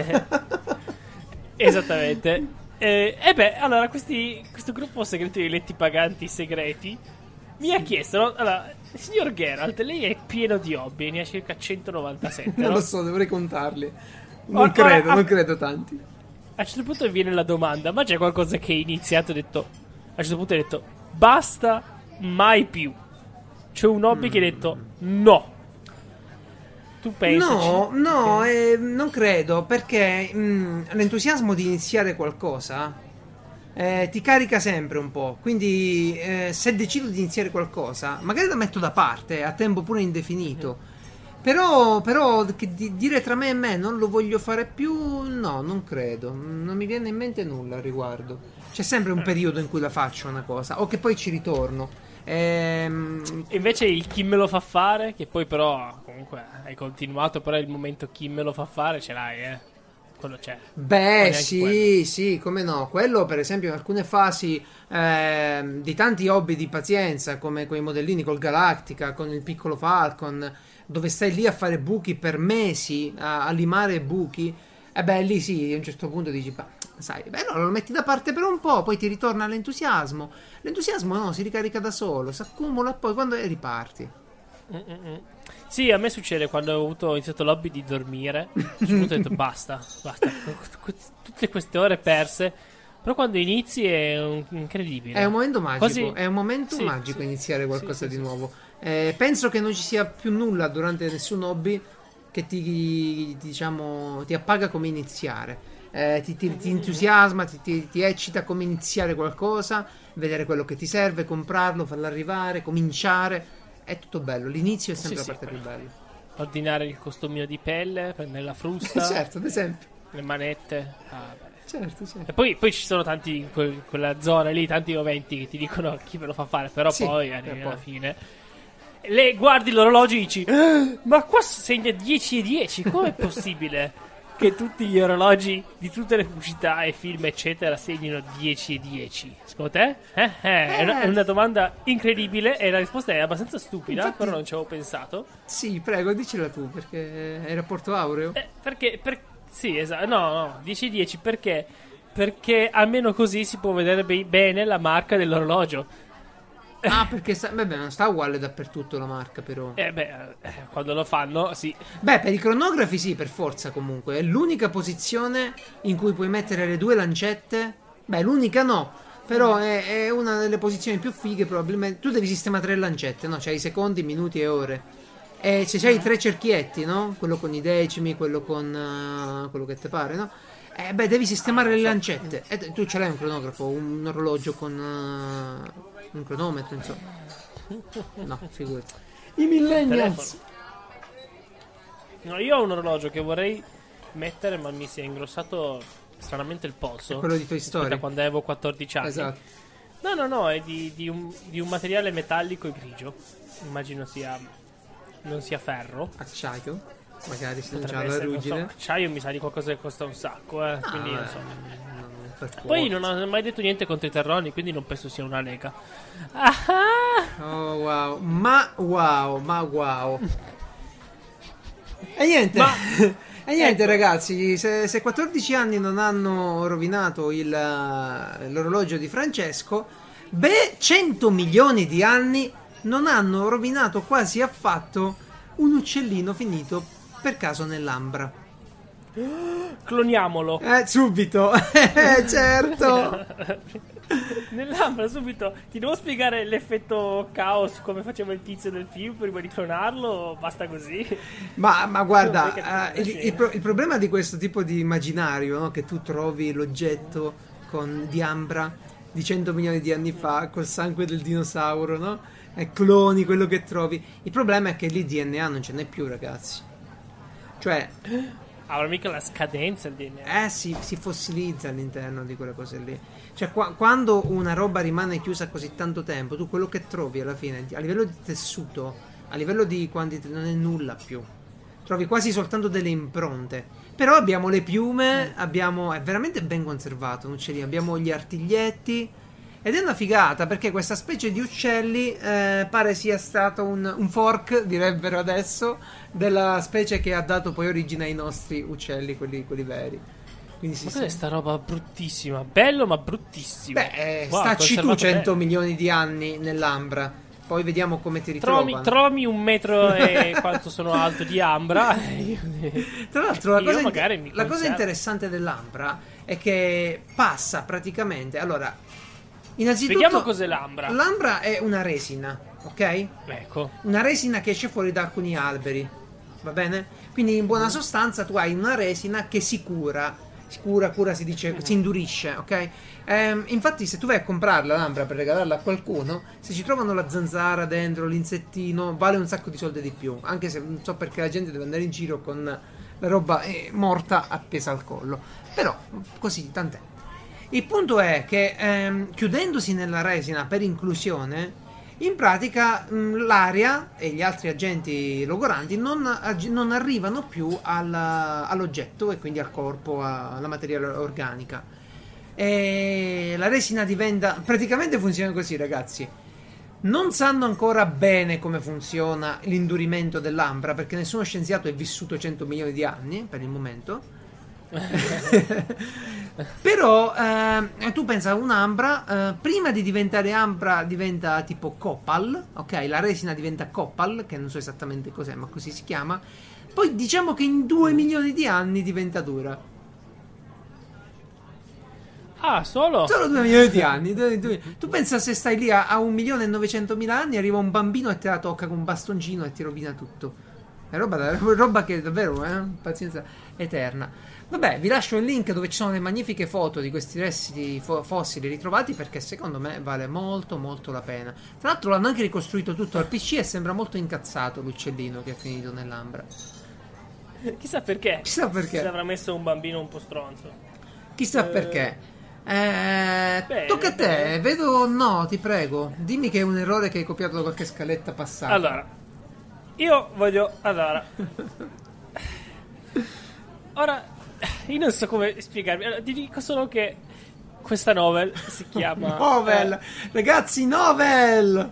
Esattamente. Eh, e beh, allora, questi, questo gruppo segreto di eletti paganti segreti mi ha chiesto, no? Allora, signor Geralt, lei è pieno di hobby, ne ha circa centonovantasette, non no? lo so, dovrei contarli. Non Or- credo, a- non credo tanti. A un certo punto viene la domanda, ma c'è qualcosa che è iniziato e detto... A un certo punto hai detto, basta, mai più. C'è un hobby mm. che hai detto, no. Tu no, no, eh, non credo, perché mh, l'entusiasmo di iniziare qualcosa eh, ti carica sempre un po', quindi eh, se decido di iniziare qualcosa, magari la metto da parte, a tempo pure indefinito, mm. però, però che di, dire tra me e me non lo voglio fare più, no, non credo, non mi viene in mente nulla al riguardo, c'è sempre un periodo in cui la faccio una cosa, o che poi ci ritorno. Ehm... Invece il chi me lo fa fare, che poi però comunque hai continuato, però il momento chi me lo fa fare ce l'hai, eh? Quello c'è. Beh sì, quello. Sì, come no. Quello per esempio in alcune fasi eh, di tanti hobby di pazienza, come quei modellini col Galactica, con il piccolo Falcon, dove stai lì a fare buchi per mesi, a, a limare buchi. E beh lì sì, a un certo punto dici... Sai, beh, no, lo metti da parte per un po', poi ti ritorna l'entusiasmo. L'entusiasmo no, si ricarica da solo, si accumula, poi quando riparti. Mm-mm. Sì, a me succede quando ho avuto iniziato l'hobby di dormire. Ho detto basta, basta. Tutte queste ore perse Però quando inizi è un... incredibile. È un momento magico. Quasi... È un momento sì, magico sì, iniziare qualcosa sì, sì, di sì, nuovo. Sì. Eh, penso che non ci sia più nulla durante nessun hobby che ti, diciamo, ti appaga come iniziare. Eh, ti, ti, ti entusiasma, ti, ti, ti eccita come iniziare qualcosa, vedere quello che ti serve, comprarlo, farlo arrivare, cominciare. È tutto bello. L'inizio è sempre sì, la parte sì, più bella. Ordinare il costumino di pelle, prendere la frusta. Certo, ad esempio. Le manette. Ah, beh. Certo, certo. E poi, poi ci sono tanti in quel, quella zona lì, tanti momenti che ti dicono chi ve lo fa fare, però sì, poi arrivi alla fine. Le guardi l'orologio e dici: ma qua segna dieci e dieci, com'è possibile? Che tutti gli orologi di tutte le pubblicità e film eccetera segnino dieci e dieci. Secondo te? Eh, eh, è, una, è una domanda incredibile e la risposta è abbastanza stupida. Infatti, però non ci avevo pensato. Sì, prego, dicela tu, perché è il rapporto aureo. Eh, perché, per, sì, esatto. No, no, dieci e dieci perché? Perché almeno così si può vedere be- bene la marca dell'orologio. Ah, perché sta, beh, beh, non sta uguale dappertutto la marca, però. Eh beh, quando lo fanno, sì. Beh, per i cronografi sì, per forza comunque. È l'unica posizione in cui puoi mettere le due lancette. Beh, l'unica no, però è, è una delle posizioni più fighe probabilmente. Tu devi sistemare tre lancette, no? C'hai secondi, minuti e ore. E se c'hai tre cerchietti, no? Quello con i decimi, quello con... Uh, quello che te pare, no? Eh beh, devi sistemare le lancette. E tu ce l'hai un cronografo, un orologio con... Uh, un cronometro, insomma. No, figurati. I millennials. No, io ho un orologio che vorrei mettere, ma mi si è ingrossato stranamente il polso. È quello di Toy Story. Da quando avevo quattordici anni. Esatto. No, no, no, è di, di, un, di un materiale metallico e grigio. Immagino sia... non sia ferro. Acciaio. Magari se non c'è la ruggine. Non so, acciaio mi sa di qualcosa che costa un sacco, eh. Ah, quindi non so. Poi non ho mai detto niente contro i terroni, quindi non penso sia una lega. Ah-ha! Oh wow, ma wow, ma wow. E niente, ma... e niente, ecco, ragazzi, se, se quattordici anni non hanno rovinato il, l'orologio di Francesco, beh, cento milioni di anni non hanno rovinato quasi affatto un uccellino finito per caso nell'Ambra. Cloniamolo, eh, subito. Eh, certo. Nell'Ambra subito. Ti devo spiegare l'effetto caos, come faceva il tizio del film prima di clonarlo? Basta così. Ma, ma guarda, uh, il, il, pro- il problema di questo tipo di immaginario, no? Che tu trovi l'oggetto con, di Ambra di cento milioni di anni fa col sangue del dinosauro, no? E cloni quello che trovi. Il problema è che lì D N A non ce n'è più, ragazzi. Cioè, avrà mica la scadenza il D N A. Eh sì, si fossilizza all'interno di quelle cose lì. Cioè qua, quando una roba rimane chiusa così tanto tempo, tu quello che trovi alla fine, a livello di tessuto, a livello di quantità, non è nulla più. Trovi quasi soltanto delle impronte. Però abbiamo le piume, mm. abbiamo, è veramente ben conservato un uccellino. Abbiamo gli artiglietti. Ed è una figata, perché questa specie di uccelli eh, pare sia stato un, un fork, direbbero adesso, della specie che ha dato poi origine ai nostri uccelli, quelli, quelli veri. Quindi ma questa sta roba bruttissima, bello ma bruttissimo. Beh, eh, wow, stacci tu cento bello. Milioni di anni nell'Ambra, poi vediamo come ti ritrovi. Trovi un metro e quanto sono alto di Ambra. Tra l'altro la, cosa, in- la cosa interessante dell'Ambra è che passa praticamente... allora, innanzitutto, vediamo cos'è l'ambra. L'ambra è una resina, ok? Ecco. Una resina che esce fuori da alcuni alberi, va bene? Quindi in buona sostanza tu hai una resina che si cura, si cura, cura si dice, si indurisce, ok? Ehm, infatti se tu vai a comprarla l'ambra per regalarla a qualcuno, se ci trovano la zanzara dentro, l'insettino, vale un sacco di soldi di più. Anche se non so perché la gente deve andare in giro con la roba eh, morta appesa al collo. Però così, tant'è. Il punto è che ehm, chiudendosi nella resina per inclusione, in pratica mh, l'aria e gli altri agenti logoranti non, ag- non arrivano più alla, all'oggetto e quindi al corpo, a, alla materia organica. E la resina diventa... praticamente funziona così, ragazzi. Non sanno ancora bene come funziona l'indurimento dell'ambra, perché nessuno scienziato è vissuto cento milioni di anni per il momento. Però eh, tu pensa un'ambra eh, prima di diventare ambra diventa tipo copal, ok? La resina diventa copal, che non so esattamente cos'è, ma così si chiama. Poi diciamo che in due milioni di anni diventa dura. Ah, solo? Solo due milioni di anni. Tu pensa se stai lì a, a un milione e novecentomila anni, arriva un bambino e te la tocca con un bastoncino e ti rovina tutto. È roba, roba che davvero, eh? Pazienza eterna. Vabbè, vi lascio il link dove ci sono le magnifiche foto di questi resti fo- fossili ritrovati, perché secondo me vale molto molto la pena. Tra l'altro l'hanno anche ricostruito tutto al P C e sembra molto incazzato l'uccellino che è finito nell'ambra. Chissà perché. Chissà perché. Si avrà messo un bambino un po' stronzo. Chissà eh... perché. Eh, beh, tocca a te. Beh. Vedo, no, ti prego. Dimmi che è un errore che hai copiato da qualche scaletta passata. Allora. Io voglio... Allora... Ora... Io non so come spiegarmi. Allora, ti dico solo che... Questa novel si chiama... Novel! Eh, ragazzi, novel!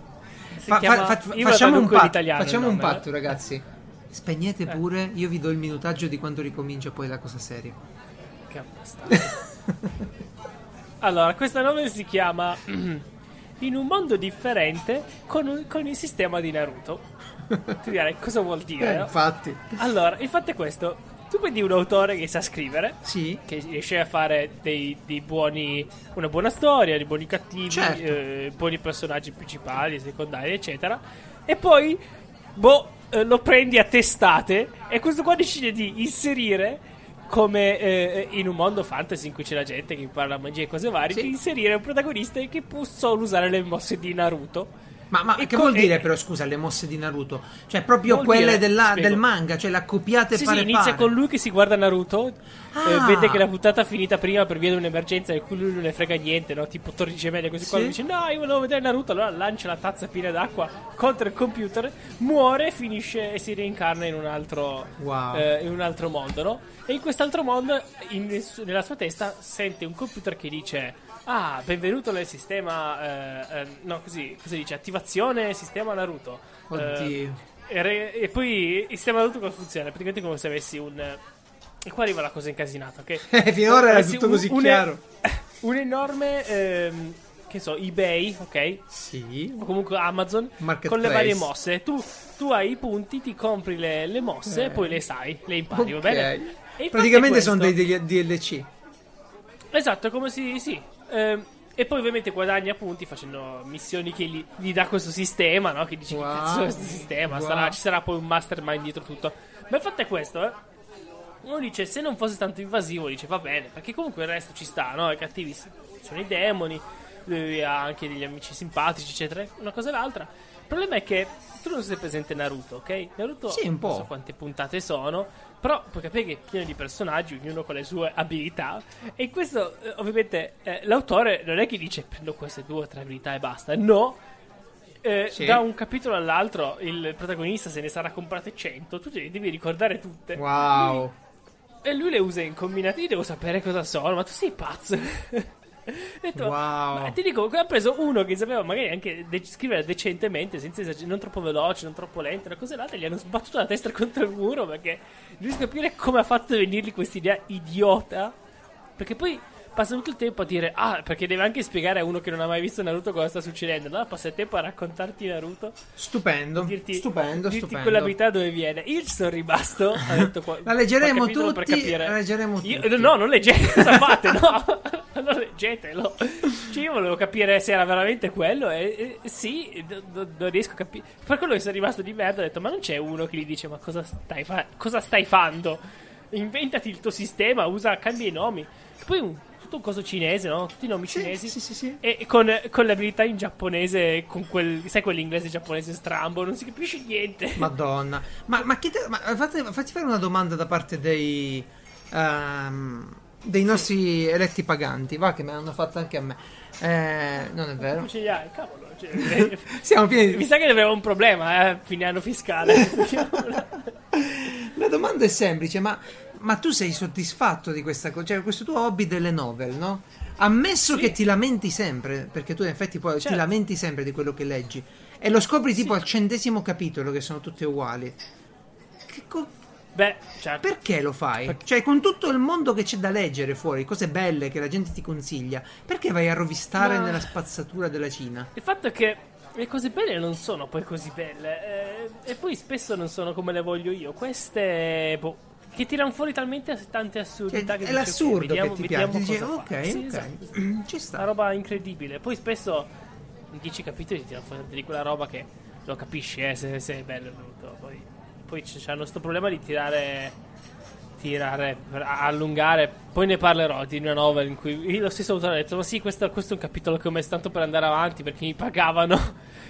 Fa, chiama, fa, fa, facciamo un patto, italiano, facciamo un patto, ragazzi. Spegnete pure, eh. Io vi do il minutaggio di quando ricomincia poi la cosa seria. Che abbastanza. Allora, questa novel si chiama... In un mondo differente con, con il sistema di Naruto. Ti direi cosa vuol dire? Eh, no? Infatti. Allora, il fatto è questo. Tu vedi un autore che sa scrivere, sì, che riesce a fare dei, dei buoni, una buona storia, dei buoni cattivi, certo, eh, buoni personaggi principali, secondari, eccetera. E poi boh, eh, lo prendi a testate e questo qua decide di inserire, come eh, in un mondo fantasy in cui c'è la gente che parla magia e cose varie, sì, di inserire un protagonista che può solo usare le mosse di Naruto. Ma, ma che vuol dire, però, scusa, le mosse di Naruto? Cioè, proprio quelle dire, della, del manga, cioè la copiate sì, pare sì, inizia pare. Con lui che si guarda Naruto, ah. eh, vede che la puntata è finita prima per via di un'emergenza e cui lui non ne frega niente, no? Tipo Torri Gemelle, così sì. Qua lui dice, no, io volevo vedere Naruto, allora lancia la tazza piena d'acqua contro il computer, muore, finisce e si reincarna in un altro, wow. eh, in un altro mondo, no? E in quest'altro mondo, in, nella sua testa, sente un computer che dice... Ah, benvenuto nel sistema. Eh, eh, no, così. Cosa dice? Attivazione sistema Naruto. Oddio. Eh, e, e poi il sistema Naruto come funziona? Praticamente come se avessi un. E qua arriva la cosa incasinata, ok? Eh, finora era tutto un, così un, chiaro. Un enorme. Ehm, che so, eBay, ok? Sì. O comunque Amazon. Con le varie mosse. Tu, tu hai i punti, ti compri le, le mosse, eh. poi le sai, le impari, okay. Va bene? E praticamente sono dei, dei D L C. Esatto, come si. Sì. E poi ovviamente guadagna punti facendo missioni che gli, gli dà questo sistema, no? Che dice wow, che cazzo è questo sistema, wow. sarà, ci sarà poi un mastermind dietro tutto. Ma il fatto è questo, eh? Uno dice, se non fosse tanto invasivo, dice va bene, perché comunque il resto ci sta, no? I cattivi sono i demoni, lui ha anche degli amici simpatici, eccetera, una cosa e l'altra. Il problema è che tu non sei presente Naruto, ok? Naruto sì, un po'. Non so quante puntate sono, però puoi capire che è pieno di personaggi, ognuno con le sue abilità. E questo, eh, ovviamente, eh, l'autore non è che dice prendo queste due o tre abilità e basta. No, eh, sì. Da un capitolo all'altro il protagonista se ne sarà comprate cento, tu te le devi ricordare tutte. Wow. Lui, e lui le usa in combinazione, devo sapere cosa sono, ma tu sei pazzo. Detto, wow. Ma ti dico, ha preso uno che sapeva magari anche de- scrivere decentemente, senza esager- non troppo veloce, non troppo lento, una cosa e l'altra, gli hanno sbattuto la testa contro il muro perché non riesco a capire come ha fatto a venirgli questa idea idiota, perché poi passa tutto il tempo a dire ah, perché deve anche spiegare a uno che non ha mai visto Naruto cosa sta succedendo, no? Passa il tempo a raccontarti Naruto, stupendo, dirti, stupendo, dirti stupendo, quell'abilità dove viene. Io sono rimasto, ha detto qua, la leggeremo tutti, per capire. La leggeremo io, tutti. No, non leggete, cosa fate, no? Non leggetelo. Cioè io volevo capire se era veramente quello e, e sì, do, do, non riesco a capire. Per quello che sono rimasto di merda, ho detto ma non c'è uno che gli dice ma cosa stai fa- cosa stai fando? Inventati il tuo sistema, usa, cambia i nomi. E poi un tutto un coso cinese, no? Tutti i nomi sì, cinesi. Sì, sì, sì. E con, con le abilità in giapponese, con quel, sai, quell'inglese giapponese strambo, non si capisce niente. Madonna. Ma, ma che te, ma fate, fatti fare una domanda da parte dei um, dei nostri sì. eletti paganti, va che me l'hanno fatta anche a me. Eh, non è vero. Ce li hai, cavolo. Cioè, siamo pieni di... Mi sa che avevo un problema, eh, fine anno fiscale. La domanda è semplice, ma Ma tu sei soddisfatto di questa cosa? Cioè, questo tuo hobby delle novel, no? Ammesso sì. che ti lamenti sempre, perché tu in effetti poi certo. ti lamenti sempre di quello che leggi, e lo scopri tipo sì. al centesimo capitolo che sono tutte uguali. Che co- Beh, certo. Perché lo fai? Perché... Cioè, con tutto il mondo che c'è da leggere fuori, cose belle che la gente ti consiglia, perché vai a rovistare Ma... nella spazzatura della Cina? Il fatto è che le cose belle non sono poi così belle, eh, e poi spesso non sono come le voglio io. Queste... boh. che tirano fuori talmente tante assurdità, cioè, che è l'assurdo che, che vediamo, ti piace, ok, sì, ok, esatto. Ci sta, una roba incredibile. Poi spesso in dieci capitoli ti tirano fuori di quella roba che lo capisci, eh, se, se è bello tutto. Poi, poi c'hanno sto problema di tirare tirare, allungare. Poi ne parlerò di una novel in cui lo stesso autore ha detto: ma sì, questo, questo è un capitolo che ho messo tanto per andare avanti perché mi pagavano.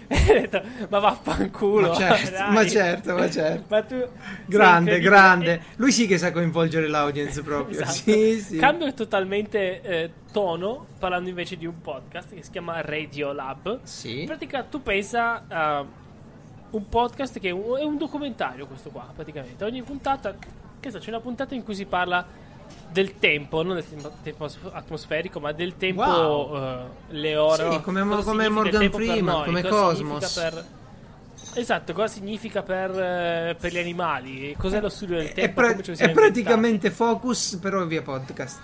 E ho detto: ma vaffanculo. Ma certo, ma certo, ma certo. Ma tu grande, grande. Lui sì che sa coinvolgere l'audience proprio. Esatto. Sì, sì. Cambio totalmente eh, tono, parlando invece di un podcast che si chiama Radio Lab. Sì. In pratica tu pensa a un podcast che è un, è un documentario, questo qua, praticamente. Ogni puntata... Che so, c'è una puntata in cui si parla del tempo, non del tempo, tempo atmosferico, ma del tempo, wow. uh, le ore. Sì, come, mo, come Morgan Freeman, come cosa Cosmos. Per, esatto, cosa significa per, per gli animali? Cos'è eh, lo studio del tempo? È, pra- come è praticamente inventati. Focus, però via podcast.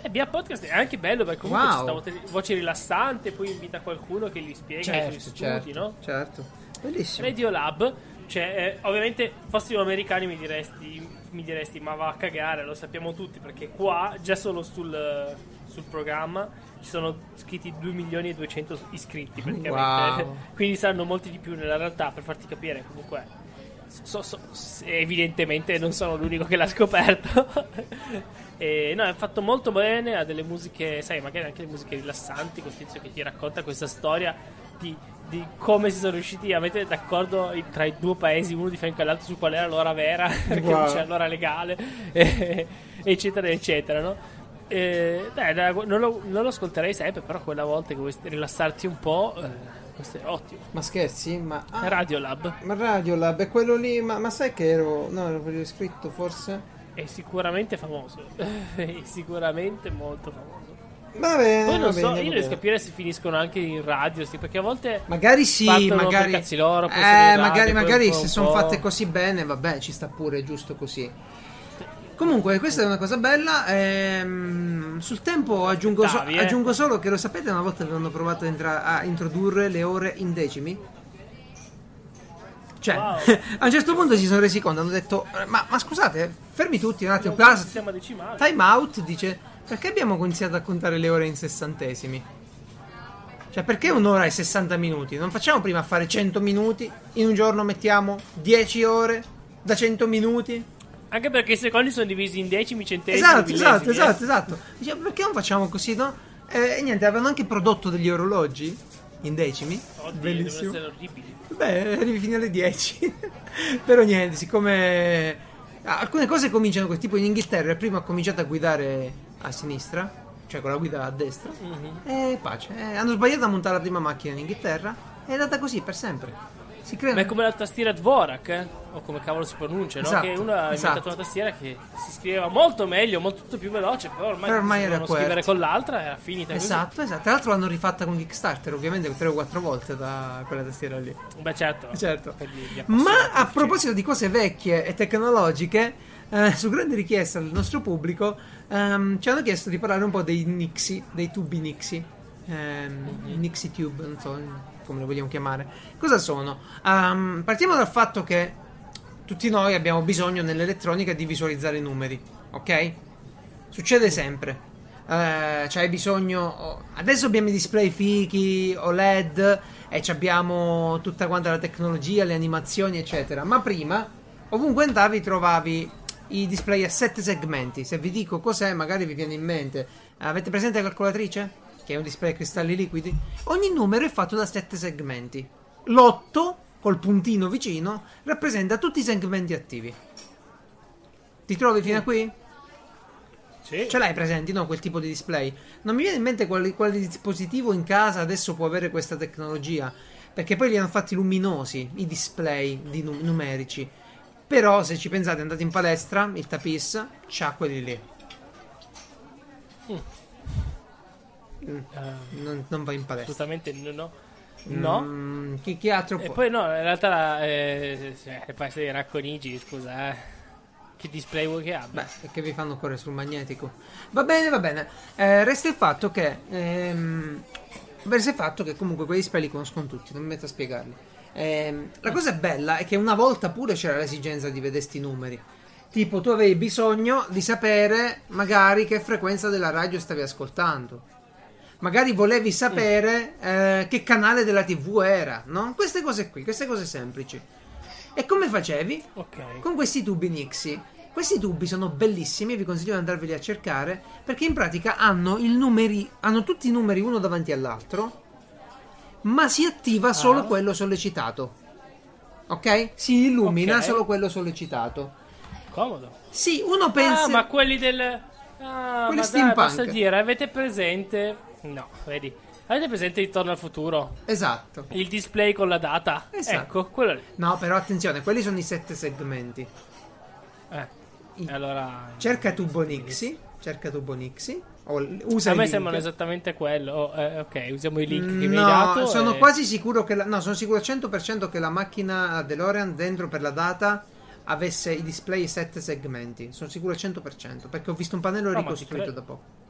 E via podcast è anche bello perché comunque wow. c'è sta voce, voce rilassante, poi invita qualcuno che gli spiega certo, i suoi certo, studi, no? Certo, bellissimo. Radio Lab. Cioè, eh, ovviamente, fossi un americano mi diresti, mi diresti, ma va a cagare, lo sappiamo tutti, perché qua, già solo sul, sul programma, ci sono scritti due milioni e duecento iscritti, praticamente. Wow. Quindi saranno molti di più nella realtà, per farti capire, comunque, so, so, evidentemente non sono l'unico che l'ha scoperto. E, no, è fatto molto bene, ha delle musiche, sai, magari anche le musiche rilassanti, quel tizio che ti racconta questa storia... Di, di come si sono riusciti a mettere d'accordo i, tra i due paesi uno di fianco all'altro su qual era l'ora vera, perché wow. non c'è l'ora legale, e, eccetera eccetera, no? E, dai, non, lo, non lo ascolterei sempre, però quella volta che vuoi rilassarti un po', eh, questo è ottimo. Ma scherzi? Ma ah, Radio Lab, ma Radio Lab è quello lì, ma, ma sai che ero, no, l'avevo scritto forse, è sicuramente famoso, è sicuramente molto famoso. Va bene, poi non va so, bene, io non riesco a capire se finiscono anche in radio, sì, perché a volte magari sì, magari per cazzi loro, eh, radio, magari, magari se sono fatte così bene, vabbè, ci sta pure, giusto così. Comunque questa è una cosa bella. ehm, Sul tempo aggiungo, so- aggiungo solo che lo sapete, una volta avevano provato a, entra- a introdurre le ore in decimi. Cioè, wow. a un certo punto si sono resi conto, hanno detto ma, ma scusate, fermi tutti un attimo, time out, dice: perché abbiamo iniziato a contare le ore in sessantesimi? Cioè, perché un'ora è sessanta minuti? Non facciamo prima fare cento minuti? In un giorno mettiamo dieci ore da cento minuti? Anche perché i secondi sono divisi in decimi, centesimi, esatto, esatto, eh? esatto, esatto. Cioè, perché non facciamo così, no? E eh, niente, avevano anche prodotto degli orologi in decimi. Oddio, bellissimo. Devono essere orribili. Beh, arrivi fino alle dieci. Però niente, siccome... alcune cose cominciano così, tipo in Inghilterra prima ha cominciato a guidare a sinistra, cioè con la guida a destra, mm-hmm. e pace, eh, hanno sbagliato a montare la prima macchina in Inghilterra, è andata così per sempre. Si creano... Ma è come la tastiera Dvorak, eh? O come cavolo si pronuncia, no? Esatto, che uno ha esatto. inventato una tastiera che si scriveva molto meglio, molto più veloce, però ormai, però ormai era scrivere con l'altra era finita esatto, così. Esatto, tra l'altro l'hanno rifatta con Kickstarter, ovviamente tre o quattro volte da quella tastiera lì. Beh certo, certo. Ma a proposito di cose vecchie e tecnologiche, eh, su grande richiesta del nostro pubblico, ehm, ci hanno chiesto di parlare un po' dei Nixi, dei tubi Nixi, ehm, Nixi Tube, non so come lo vogliamo chiamare. Cosa sono? Um, partiamo dal fatto che tutti noi abbiamo bisogno nell'elettronica di visualizzare i numeri, ok? Succede sempre. Uh, c'hai bisogno. Adesso abbiamo i display fichi, O L E D, e abbiamo tutta quanta la tecnologia, le animazioni, eccetera. Ma prima, ovunque andavi, trovavi i display a sette segmenti. Se vi dico cos'è, magari vi viene in mente. Avete presente la calcolatrice? Che è un display a cristalli liquidi. Ogni numero è fatto da sette segmenti. L'otto, col puntino vicino, rappresenta tutti i segmenti attivi. Ti trovi fino a qui? Sì. Ce l'hai presenti, no? Quel tipo di display. Non mi viene in mente quale, quale dispositivo in casa adesso può avere questa tecnologia, perché poi li hanno fatti luminosi i display di num- numerici. Però se ci pensate, andate in palestra, il tapis c'ha quelli lì. Mm. Mm. Uh, non, non va in palestra. Assolutamente no. No. Mm, chi, chi altro può? E poi no, in realtà la, eh, le palestre dei racconigi, scusa, eh. Che display vuoi che abbia? Beh, perché vi fanno correre sul magnetico. Va bene, va bene. Eh, resta il fatto che ehm, resta il fatto che comunque quei display li conoscono tutti, non mi metto a spiegarli. Eh, la cosa bella è che una volta pure c'era l'esigenza di vedere sti numeri. tipo tu avevi bisogno di sapere magari che frequenza della radio stavi ascoltando, magari volevi sapere eh, che canale della tivù era, no? Queste cose qui, queste cose semplici. E come facevi? Okay. Con questi tubi Nixie. Questi tubi sono bellissimi, vi consiglio di andarveli a cercare, perché in pratica hanno il numeri, hanno tutti i numeri uno davanti all'altro, ma si attiva solo ah. quello sollecitato. Ok? Si illumina okay. solo quello sollecitato. Comodo. Sì, uno pensa... Ah, ma quelli del... Ah, quelli ma steampunk. Dai, posso dire, avete presente... No, vedi. Avete presente Ritorno al futuro? Esatto. Il display con la data? Esatto. Ecco, quello lì. No, però attenzione, quelli sono i sette segmenti. Eh, I... allora... Cerca tubo Nixie, cerca tubo Nixie. Oh, usa a me sembrano esattamente quello. Oh, eh, ok, usiamo i link che no, mi hai dato. Sono e... quasi sicuro che la... no, sono sicuro al cento per cento che la macchina DeLorean dentro per la data avesse i display sette segmenti. Sono sicuro al cento per cento perché ho visto un pannello no, ricostruito da poco.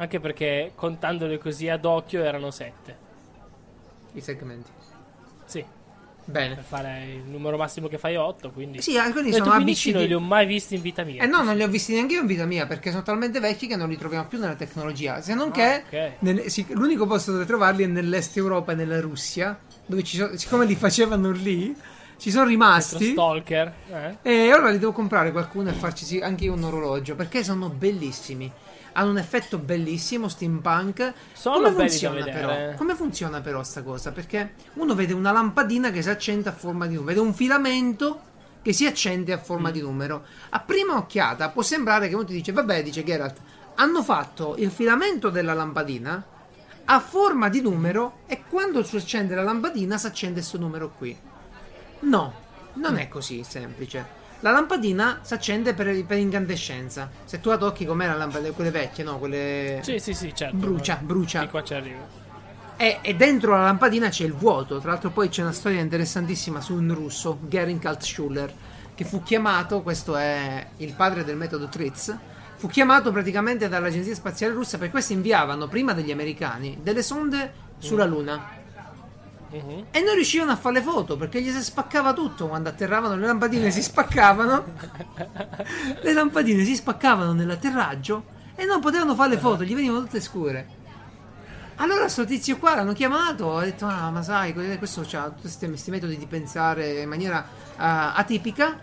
Anche perché contandole così ad occhio erano sette i segmenti. Sì. Bene. Per fare il numero massimo che fai è otto, quindi... Sì, alcuni sono abc non li ho mai visti in vita mia. Eh no, non li ho visti neanche io in vita mia, perché sono talmente vecchi che non li troviamo più nella tecnologia. Se non ah, che okay. nel, sì, l'unico posto dove trovarli è nell'est Europa e nella Russia, dove ci sono, siccome li facevano lì, ci sono rimasti. Stalker. Eh. E ora li devo comprare qualcuno e farci anche io un orologio, perché sono bellissimi. Hanno un effetto bellissimo, steampunk. Sono come funziona però? Come funziona però sta cosa? Perché uno vede una lampadina che si accende a forma di numero, vede un filamento che si accende a forma mm. di numero. A prima occhiata può sembrare che uno ti dice, vabbè, dice Geralt, hanno fatto il filamento della lampadina a forma di numero e quando si accende la lampadina si accende questo numero qui. No, non mm. è così semplice. La lampadina si accende per, per incandescenza. Se tu adocchi com'era la lampadina, quelle vecchie, no? Quelle. Sì, sì, sì, certo. Brucia, brucia. E qua ci arriva. E, e dentro la lampadina c'è il vuoto. Tra l'altro, poi c'è una storia interessantissima su un russo, Genrich Altshuller, che fu chiamato. Questo è il padre del metodo Tritz. Fu chiamato praticamente dall'agenzia spaziale russa perché questi inviavano prima degli americani delle sonde sulla Luna. Uh-huh. E non riuscivano a fare le foto perché gli si spaccava tutto quando atterravano. Le lampadine si spaccavano. Le lampadine si spaccavano nell'atterraggio e non potevano fare le foto, gli venivano tutte scure. Allora sto tizio qua l'hanno chiamato, ha detto, ah ma sai, questo ha tutti questi metodi di pensare in maniera uh, atipica.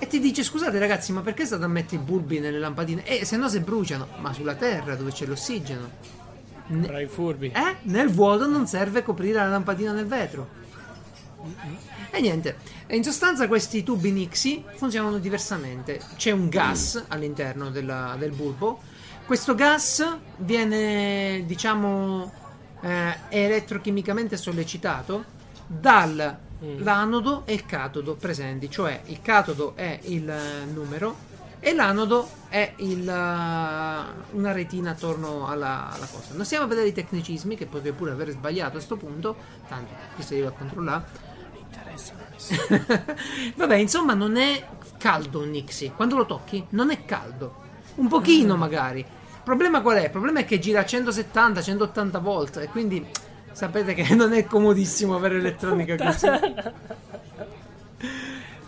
E ti dice, scusate ragazzi, ma perché state a mettere i bulbi nelle lampadine? E eh, se no se bruciano. Ma sulla terra dove c'è l'ossigeno. Ne- furbi. Eh? Nel vuoto non serve coprire la lampadina nel vetro. Mm-hmm. E niente, in sostanza questi tubi Nixie funzionano diversamente. C'è un gas all'interno della, del bulbo. Questo gas viene, diciamo, eh, elettrochimicamente sollecitato dal mm. l'anodo e il catodo presenti. Cioè il catodo è il numero e l'anodo è il, uh, una retina attorno alla, alla cosa. Non stiamo a vedere i tecnicismi, che potrei pure aver sbagliato a sto punto, tanto questo io lo controllare non interessa a nessuno. Vabbè, insomma, non è caldo un Nixie, quando lo tocchi non è caldo, un pochino mm. magari. Il problema qual è? Il problema è che gira a centosettanta centottanta volt e quindi sapete che non è comodissimo avere elettronica così.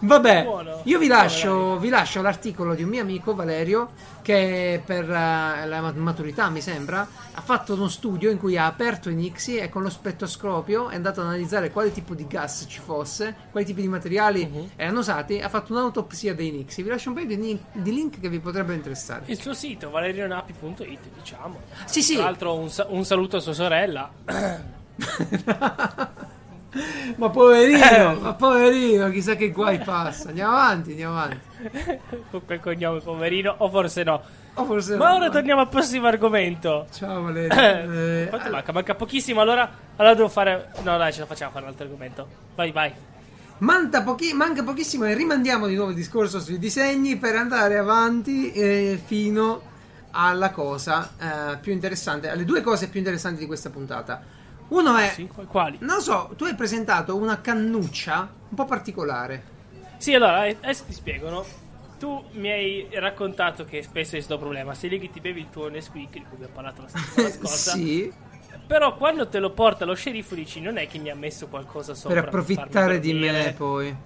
Vabbè, buono. Io vi lascio, vi lascio l'articolo di un mio amico Valerio che per uh, la maturità mi sembra ha fatto uno studio in cui ha aperto i Nixie e con lo spettroscopio è andato ad analizzare quale tipo di gas ci fosse, quali tipi di materiali uh-huh. erano usati, ha fatto un'autopsia dei Nixie. Vi lascio un paio di, ni- di link che vi potrebbero interessare. Il suo sito valerionapi punto it, diciamo. Sì, sì. Tra l'altro un, sa- un saluto a sua sorella. Ma poverino, eh, ma poverino, chissà che guai passa. Andiamo avanti, andiamo avanti. Con quel cognome poverino, o forse no. O forse ma no, ora no. Torniamo al prossimo argomento. Ciao Valerio. Eh, eh, all... manca, manca pochissimo, allora, allora devo fare... No dai, ce la facciamo a fare un altro argomento. Vai, vai. Manca, pochi... manca pochissimo e rimandiamo di nuovo il discorso sui disegni per andare avanti eh, fino alla cosa eh, più interessante, alle due cose più interessanti di questa puntata. Uno è, sì, quali? Non so, tu hai presentato una cannuccia un po' particolare. Sì, allora, adesso ti spiego, no? Tu mi hai raccontato che spesso è questo problema. Se lì che ti bevi il tuo Nesquik, di cui abbiamo parlato la settimana scorsa, sì. Però quando te lo porta lo sceriffo dici, non è che mi ha messo qualcosa sopra per approfittare per di me, poi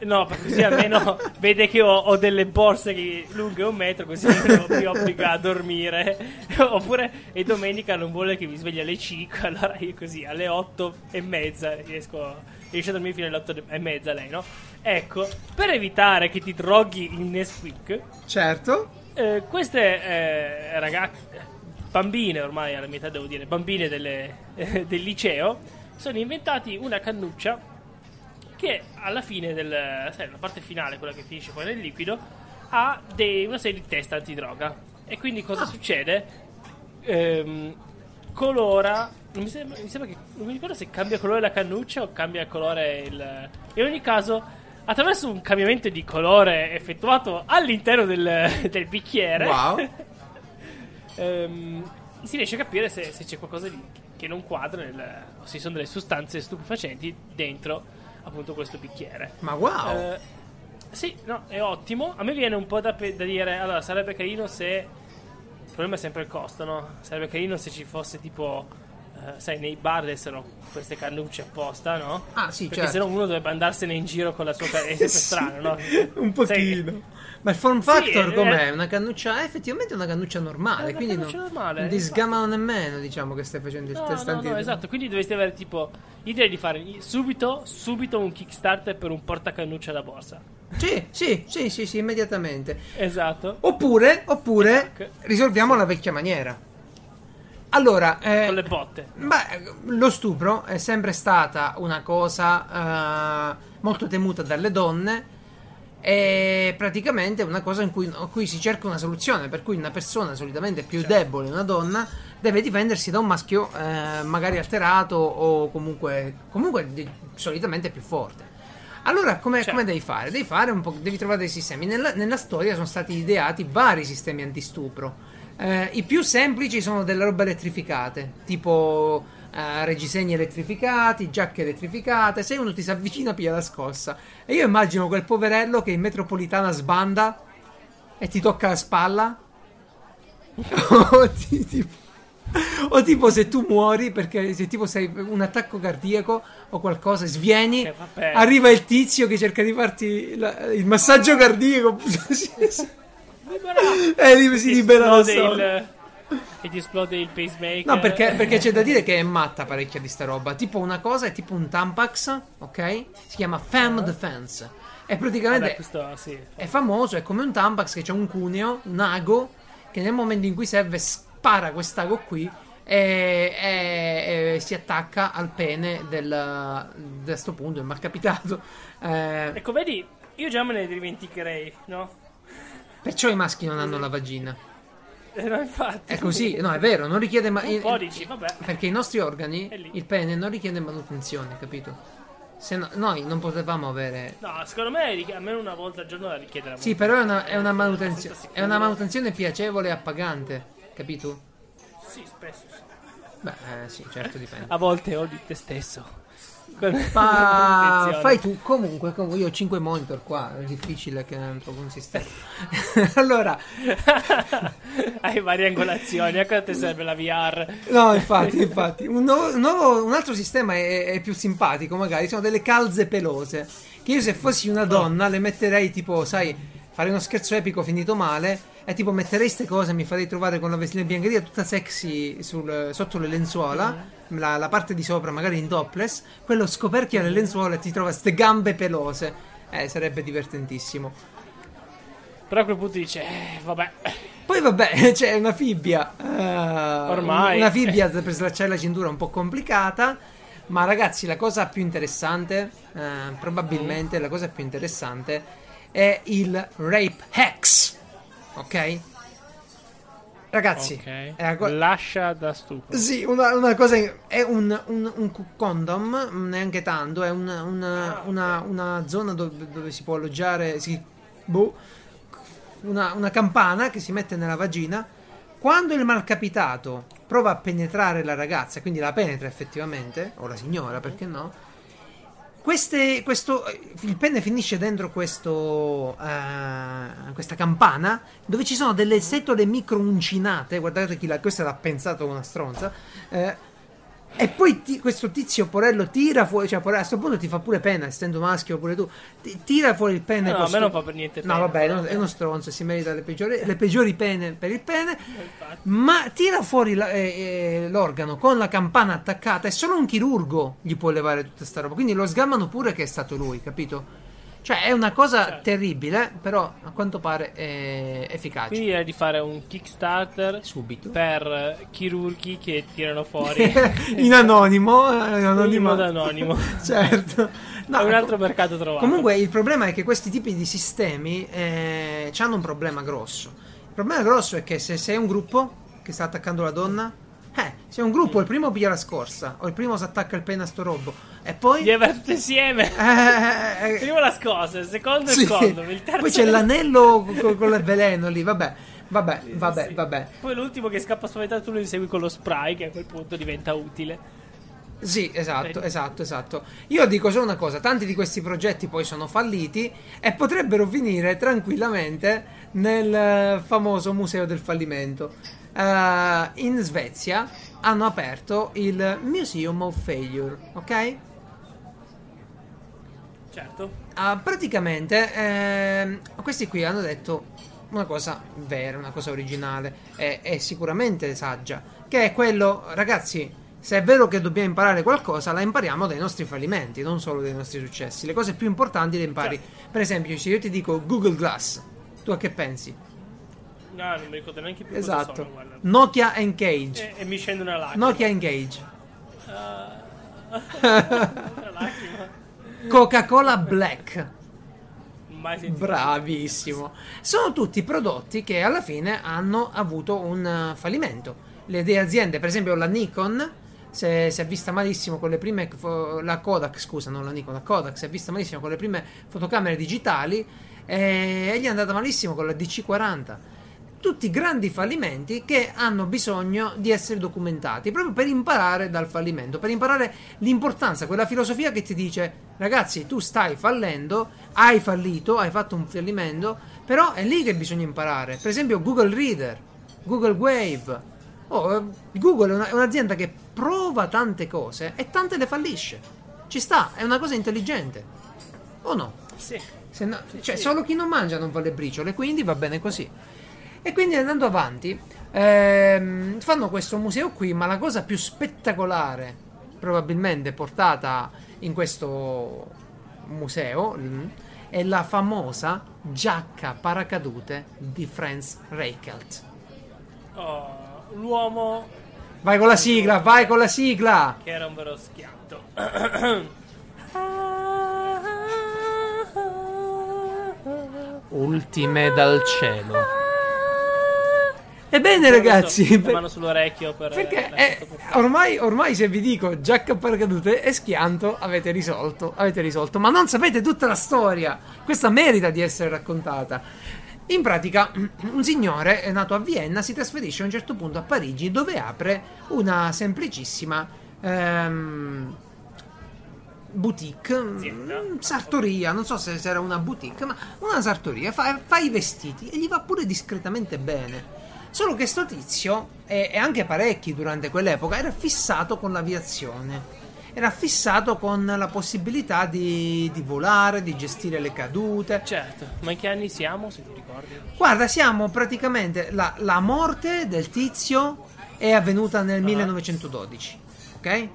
no, perché così almeno vede che ho, ho delle borse che lunghe un metro, così non mi obbliga a dormire. Oppure e domenica non vuole che mi svegli alle cinque, allora io così alle otto e mezza riesco, riesco a dormire fino alle otto e mezza lei, no? Ecco, per evitare che ti droghi in Nesquik, certo, eh, queste eh, ragazze bambine, ormai alla metà devo dire bambine delle, eh, del liceo, sono inventati una cannuccia che alla fine del, sai, la parte finale, quella che finisce poi nel liquido, ha dei, una serie di test antidroga. E quindi cosa ah. succede? Ehm, colora, non mi sembra, mi sembra che non mi ricordo se cambia colore la cannuccia o cambia colore il, in ogni caso attraverso un cambiamento di colore effettuato all'interno del, del bicchiere, wow. ehm, si riesce a capire se, se c'è qualcosa di, che non quadra nel, o se ci sono delle sostanze stupefacenti dentro appunto questo bicchiere. Ma wow, eh, sì, no, è ottimo. A me viene un po' da, pe- da dire, allora sarebbe carino se, il problema è sempre il costo, no? Sarebbe carino se ci fosse tipo eh, sai, nei bar dessero queste cannucce apposta, no? Ah sì, perché certo, se no uno dovrebbe andarsene in giro con la sua cannuccia. È sempre sì, strano, no? Un pochino, sai, ma il form factor sì, com'è? Eh, una cannuccia è effettivamente una cannuccia normale, una quindi cannuccia non, normale, non ti sgamano nemmeno, diciamo, che stai facendo il no, test no, antidroga. No, esatto, quindi dovresti avere tipo l'idea di fare subito subito un Kickstarter per un portacannuccia da borsa. Sì, sì, sì, sì, sì, immediatamente. Esatto. Oppure, oppure risolviamo sì, la vecchia maniera. Allora, eh, con le botte. Beh, lo stupro è sempre stata una cosa eh, molto temuta dalle donne. È praticamente una cosa in cui, in cui si cerca una soluzione, per cui una persona solitamente più certo, debole, una donna, deve difendersi da un maschio eh, magari alterato o comunque, comunque di, solitamente più forte. Allora come, certo, come devi fare? Devi fare un po', devi trovare dei sistemi. Nella, nella storia sono stati ideati vari sistemi antistupro. eh, I più semplici sono della roba elettrificate, tipo Uh, reggiseni elettrificati, giacche elettrificate. Se uno ti si avvicina piglia la scossa. E io immagino quel poverello che in metropolitana sbanda e ti tocca la spalla o, ti, tipo, o tipo se tu muori perché se tipo sei un attacco cardiaco o qualcosa, svieni, eh, arriva il tizio che cerca di farti la, il massaggio cardiaco e lì si libera la spalla e ti esplode il pacemaker. No, perché, perché c'è da dire che è matta parecchia di sta roba. Tipo una cosa è tipo un Tampax, ok? Si chiama Femme Defense. È praticamente Vabbè, questo, sì. è famoso, è come un Tampax che c'è un cuneo, un ago, che nel momento in cui serve spara quest'ago qui e, e, e si attacca al pene del, da sto punto, è mal capitato. eh, Ecco, vedi, io già me ne dimenticherei, no? Perciò i maschi non hanno la vagina. No, infatti. È così, no, è vero, non richiede ma- il, codici, vabbè. Perché i nostri organi, il pene non richiede manutenzione, capito? Se no, noi non potevamo avere. No, secondo me almeno una volta al giorno la richiede la manutenzione. Sì, però è una, è una manutenzione, è una manutenzione piacevole e appagante, capito? Sì, spesso sì. Beh, eh, sì, certo, dipende. A volte ho di te stesso. Ma fai tu comunque, comunque io ho cinque monitor qua, è difficile che non trovo un sistema. Allora hai varie angolazioni, a cosa ti serve la V R? No, infatti, infatti un, nuovo, un, nuovo, un altro sistema è, è più simpatico, magari sono delle calze pelose che io se fossi una donna le metterei tipo, sai, fare uno scherzo epico finito male e tipo metterei queste cose, mi farei trovare con la vestina biancheria tutta sexy sul, sotto le lenzuola, mm-hmm. La, la parte di sopra magari in topless, quello scoperchia le lenzuola e ti trova ste gambe pelose, eh, sarebbe divertentissimo. Però a quel punto dice eh, vabbè, poi vabbè c'è una fibbia eh, ormai una fibbia per slacciare la cintura un po' complicata, ma ragazzi la cosa più interessante eh, probabilmente la cosa più interessante è il rape hex, ok? Ragazzi, okay. È co- lascia da stupro. Sì, una, una cosa è un, un, un condom, neanche tanto, è una, una, una, una zona dove, dove si può alloggiare, si, boh, una, una campana che si mette nella vagina. Quando il malcapitato prova a penetrare la ragazza, quindi la penetra effettivamente, o la signora, perché no? Queste, questo, il pene finisce dentro questo, uh, questa campana dove ci sono delle setole micro uncinate. Guardate, chi la, questa l'ha pensato una stronza. Eh, E poi ti, questo tizio Porello tira fuori, cioè Porello, a sto punto ti fa pure pena, essendo maschio pure tu, ti, tira fuori il pene. No, no, a me non fa per niente pena. No, vabbè, no, è uno stronzo, si merita le peggiori, le peggiori pene per il pene, ma tira fuori la, eh, eh, l'organo con la campana attaccata e solo un chirurgo gli può levare tutta sta roba, quindi lo sgamano pure che è stato lui, capito? Cioè è una cosa certo. terribile, però a quanto pare è efficace. Quindi direi di fare un Kickstarter subito per chirurghi che tirano fuori in anonimo, in anonimo ad anonimo. Certo. No, è un altro mercato trovato. Comunque il problema è che questi tipi di sistemi eh, hanno un problema grosso. Il problema grosso è che se sei un gruppo che sta attaccando la donna, eh, se è un gruppo, il primo piglia la scorsa, o il primo si attacca il pene a sto robo, e poi li avete tutti insieme. Eh, eh, prima la scorsa, il secondo sì. il condom, il terzo. Poi c'è l'anello con, con il veleno lì, vabbè. Vabbè, sì, vabbè, sì. vabbè. Poi l'ultimo che scappa spaventato tu lo insegui con lo spray, che a quel punto diventa utile. Sì, esatto, Beh. esatto, esatto. Io dico solo una cosa, tanti di questi progetti poi sono falliti e potrebbero finire tranquillamente nel famoso museo del fallimento. Uh, in Svezia hanno aperto il Museum of Failure, ok? Certo. Uh, praticamente eh, questi qui hanno detto una cosa vera, una cosa originale e, e sicuramente saggia, che è quello, ragazzi... Se è vero che dobbiamo imparare qualcosa, la impariamo dai nostri fallimenti, non solo dai nostri successi. Le cose più importanti le impari. Certo. Per esempio, se io ti dico Google Glass, tu a che pensi? No, non mi ricordo neanche più esatto. cosa sono, guarda. Nokia N-Gage. E, e mi scende una lacrima. Nokia N-Gage. Uh... una lacrima. Coca-Cola Black. Bravissimo. Sono tutti prodotti che alla fine hanno avuto un fallimento. Le aziende, per esempio la Nikon... Se, si è vista malissimo con le prime fo- la Kodak scusa non la Nikon la Kodak si è vista malissimo con le prime fotocamere digitali e, e gli è andata malissimo con la D C quaranta. Tutti grandi fallimenti che hanno bisogno di essere documentati proprio per imparare dal fallimento, per imparare l'importanza, quella filosofia che ti dice ragazzi tu stai fallendo, hai fallito, hai fatto un fallimento, però è lì che bisogna imparare. Per esempio Google Reader, Google Wave. Oh, Google è, una, è un'azienda che prova tante cose e tante le fallisce. Ci sta, è una cosa intelligente. O no? Sì. Se no sì, cioè, sì. Solo chi non mangia non fa le briciole, quindi va bene così. E quindi andando avanti, ehm, fanno questo museo qui, ma la cosa più spettacolare, probabilmente portata in questo museo, mh, è la famosa giacca paracadute di Franz Reichelt. Oh. L'uomo. Vai con la sigla, vai con la sigla! Che era un vero schiatto. Ultime dal cielo. Ebbene, ragazzi. Per... mano sull'orecchio per perché è, ormai, ormai se vi dico giacca paracadute e schianto, avete risolto, avete risolto, ma non sapete tutta la storia. Questa merita di essere raccontata. In pratica, un signore è nato a Vienna, si trasferisce a un certo punto a Parigi, dove apre una semplicissima ehm, boutique, azienda. Sartoria, non so se era una boutique, ma una sartoria, fa, fa i vestiti e gli va pure discretamente bene. Solo che sto tizio, e, e anche parecchi durante quell'epoca, era fissato con l'aviazione. Era fissato con la possibilità di, di volare, di gestire le cadute. Certo, ma in che anni siamo, se ti ricordi? Guarda, siamo praticamente... La, la morte del tizio è avvenuta nel ah. millenovecentododici, ok?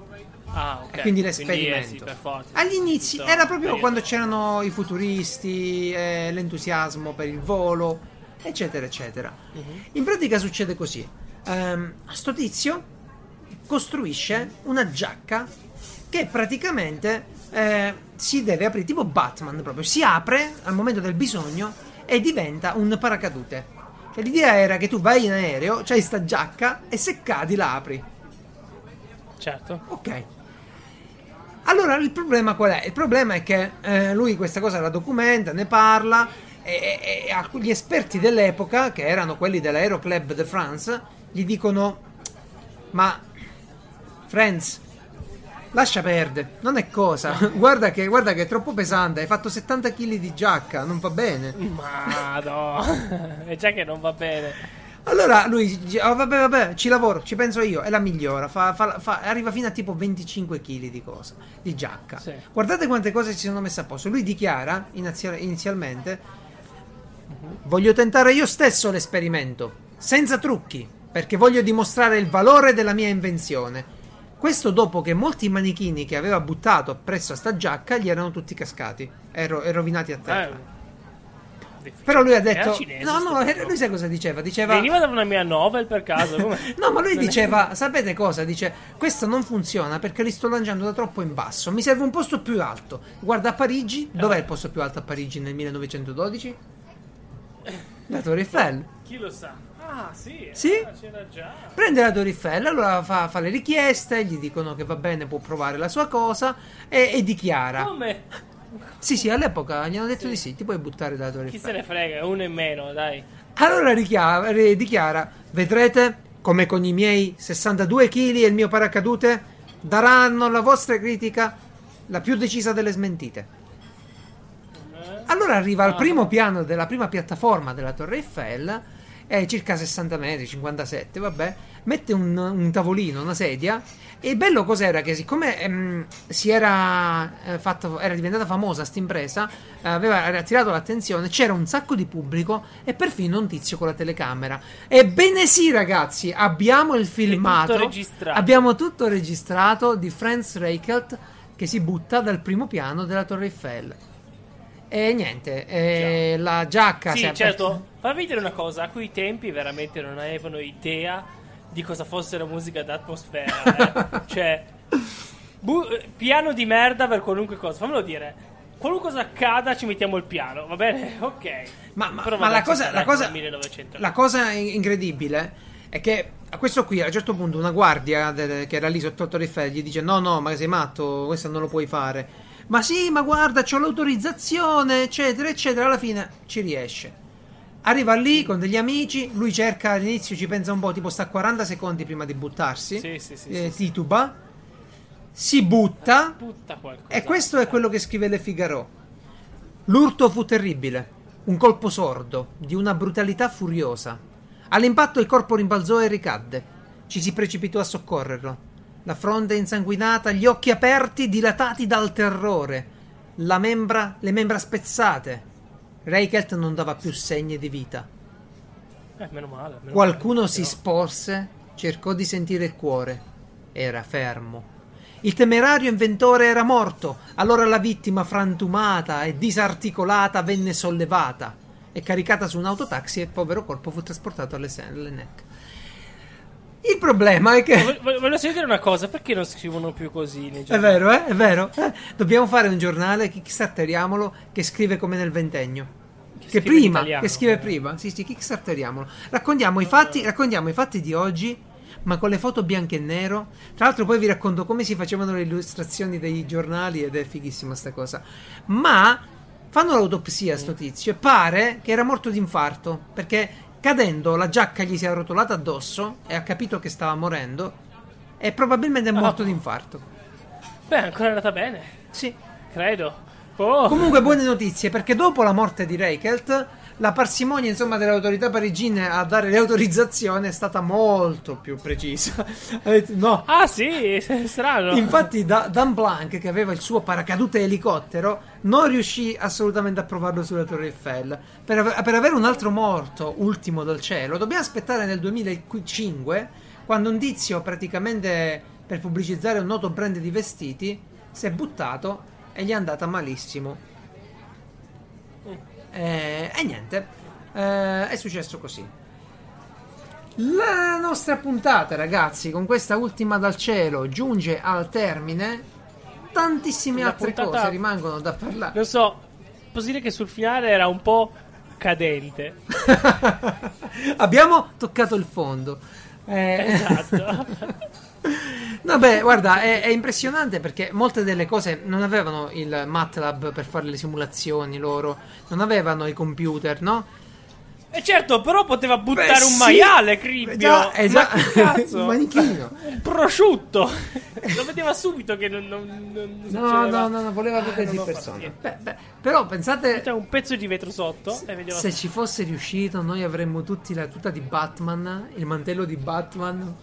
Ah, ok. E quindi l'esperimento. Quindi, eh, sì, per forza, agli inizi era proprio periodo. Quando c'erano i futuristi, eh, l'entusiasmo per il volo, eccetera, eccetera. Uh-huh. In pratica succede così. Um, sto tizio costruisce uh-huh. una giacca... che praticamente eh, si deve aprire, tipo Batman proprio, si apre al momento del bisogno e diventa un paracadute. Cioè l'idea era che tu vai in aereo, c'hai sta giacca e se cadi la apri. Certo. Ok. Allora il problema qual è? Il problema è che eh, lui questa cosa la documenta, ne parla e, e, e alcuni esperti dell'epoca, che erano quelli dell'Aero Club de France, gli dicono ma Franz, lascia perdere, non è cosa. Guarda che, guarda che è troppo pesante. Hai fatto settanta chili di giacca, non va bene. Ma no, è già che non va bene. Allora lui dice, oh, vabbè vabbè ci lavoro, ci penso io, e la migliora, fa, fa, fa, arriva fino a tipo venticinque chili di cosa, di giacca, sì. Guardate quante cose si sono messe a posto. Lui dichiara inizialmente, uh-huh. voglio tentare io stesso l'esperimento senza trucchi, perché voglio dimostrare il valore della mia invenzione. Questo dopo che molti manichini che aveva buttato appresso a sta giacca gli erano tutti cascati e ro- rovinati a terra. Eh, Però lui ha detto... Cinese, no, no, lui no. Sai cosa diceva? Diceva... Veniva da una mia novel per caso? No, ma lui diceva, è... sapete cosa? Dice, questo non funziona perché li sto lanciando da troppo in basso, mi serve un posto più alto. Guarda a Parigi, eh. dov'è il posto più alto a Parigi nel millenovecentododici? La Torre Eiffel. Chi lo sa? Ah, sì, sì? C'era già. Prende la Torre Eiffel, allora fa, fa le richieste, gli dicono che va bene, può provare la sua cosa e, e dichiara. Come? Sì, sì, all'epoca gli hanno detto sì. di sì, ti puoi buttare dalla Torre Eiffel. Chi se ne frega, uno in meno, dai. Allora richiara, dichiara, vedrete come con i miei sessantadue chili e il mio paracadute daranno alla vostra critica la più decisa delle smentite. Allora arriva ah. al primo piano della prima piattaforma della Torre Eiffel, è circa sessanta metri, cinquantasette, vabbè, mette un, un tavolino, una sedia, e bello cos'era che siccome ehm, si era eh, fatto, era diventata famosa st'impresa, eh, aveva attirato l'attenzione, c'era un sacco di pubblico e perfino un tizio con la telecamera. Ebbene sì ragazzi, abbiamo il filmato, tutto abbiamo tutto registrato di Franz Reichelt che si butta dal primo piano della Torre Eiffel. E niente, e la giacca... Sì, certo, fammi vedere una cosa, a quei tempi veramente non avevano idea di cosa fosse la musica d'atmosfera, eh. Cioè, bu- piano di merda per qualunque cosa, fammelo dire, qualunque cosa accada ci mettiamo il piano, va bene? Ok. Ma, ma, ma la cosa, la cosa, la cosa incredibile è che a questo qui, a un certo punto, una guardia de- che era lì sotto Torre Eiffel gli dice no, no, ma sei matto, questo non lo puoi fare. Ma sì, ma guarda, c'ho l'autorizzazione, eccetera, eccetera. Alla fine ci riesce. Arriva lì con degli amici, lui cerca all'inizio, ci pensa un po', tipo sta quaranta secondi prima di buttarsi, sì, sì, sì, eh, sì, tituba, sì. Si butta, butta qualcosa, e questo è quello che scrive Le Figaro. L'urto fu terribile, un colpo sordo, di una brutalità furiosa. All'impatto il corpo rimbalzò e ricadde. Ci si precipitò a soccorrerlo. La fronte insanguinata, gli occhi aperti, dilatati dal terrore, la membra, le membra spezzate. Reichelt non dava più segni di vita. Eh, meno male. Meno Qualcuno male, si però. sporse, cercò di sentire il cuore. Era fermo. Il temerario inventore era morto. Allora la vittima, frantumata e disarticolata, venne sollevata e caricata su un autotaxi e il povero corpo fu trasportato alle, sen- alle N E C. Il problema è che... Volevo, volevo dire una cosa, perché non scrivono più così nei giornali? È vero, eh? È vero. Eh? Dobbiamo fare un giornale, kickstarteriamolo, che scrive come nel ventennio. Che, che prima, italiano, che scrive eh. prima. Sì, sì, kickstarteriamolo. Raccontiamo, no, i fatti, no. raccontiamo i fatti di oggi, ma con le foto bianco e nero. Tra l'altro poi vi racconto come si facevano le illustrazioni dei giornali ed è fighissima sta cosa. Ma fanno l'autopsia a sto tizio e pare che era morto di infarto, perché... cadendo la giacca gli si è arrotolata addosso e ha capito che stava morendo e probabilmente è morto oh. di infarto. Beh, è ancora andata bene. Sì, credo. Oh. Comunque buone notizie, perché dopo la morte di Reichelt la parsimonia, insomma, delle autorità parigine a dare l'autorizzazione è stata molto più precisa. No. Ah sì, strano. Infatti da- Dan Blanc, che aveva il suo paracadute elicottero, non riuscì assolutamente a provarlo sulla Torre Eiffel. Per, av- per avere un altro morto, ultimo dal cielo, dobbiamo aspettare nel duemilacinque, quando un tizio praticamente per pubblicizzare un noto brand di vestiti si è buttato e gli è andata malissimo. E eh, eh, niente, eh, è successo così. La nostra puntata, ragazzi, con questa ultima dal cielo giunge al termine. Tantissime la altre puntata... cose rimangono da parlare. Lo so, posso dire che sul finale era un po' cadente. Abbiamo toccato il fondo. Eh... Esatto. Vabbè, guarda, è, è impressionante perché molte delle cose non avevano il MATLAB per fare le simulazioni loro, non avevano i computer, no? E eh certo, però poteva buttare Beh, un sì. maiale, Cribbio. Già, esatto. Ma che cazzo? Un manichino. Un prosciutto. Lo vedeva subito che non, non, non succedeva. No, no, no, no, voleva vedere ah, di persona. Beh, beh, però pensate... C'è un pezzo di vetro sotto. Se, e vedeva se sotto. Ci fosse riuscito, noi avremmo tutti la tuta di Batman, il mantello di Batman,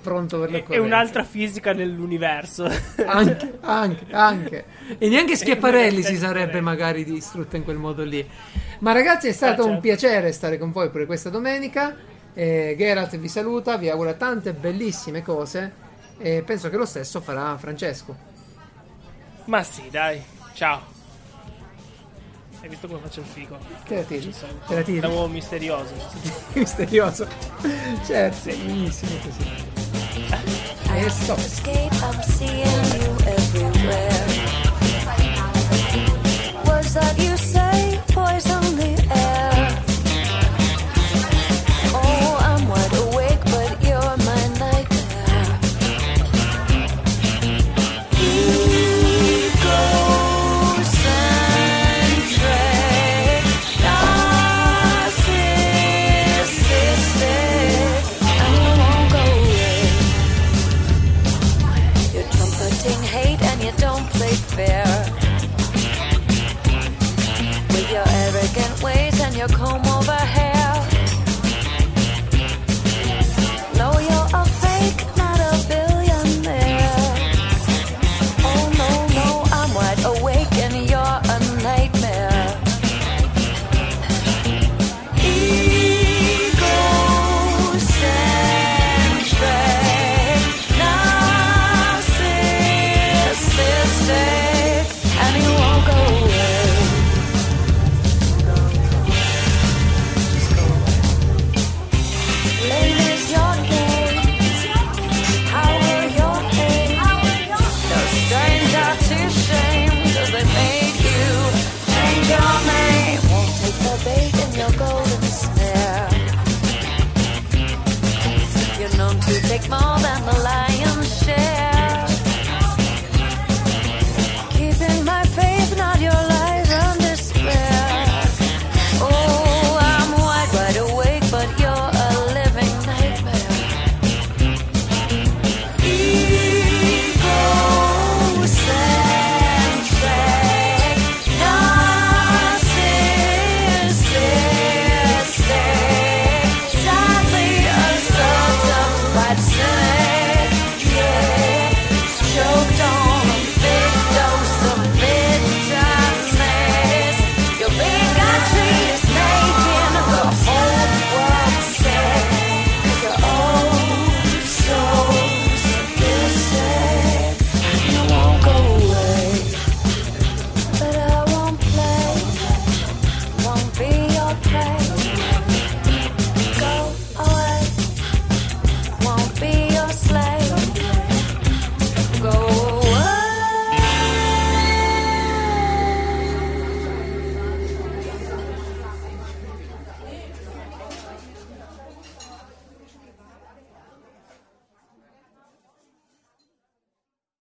pronto per le cose. È un'altra fisica nell'universo. Anche, anche, anche. E neanche Schiaparelli si sarebbe magari distrutto in quel modo lì. Ma ragazzi, è stato ah, certo. un piacere stare con voi per questa domenica. eh, Geralt vi saluta, vi augura tante bellissime cose e penso che lo stesso farà Francesco. Ma sì, dai, ciao. Hai visto come faccio il figo? Te la tiri, te la tiri. È un uomo misterioso. Misterioso. Certo, sì. Bellissimo così. E stop. Words that you say poison the air. Oh, I'm wide awake, but you're my nightmare. Ego. Fair. With your arrogant ways and your comb over hair. No, you're a fake, not a billionaire. Oh no, no, I'm wide awake and you're a nightmare. Egocentric, narcissistic. Take more.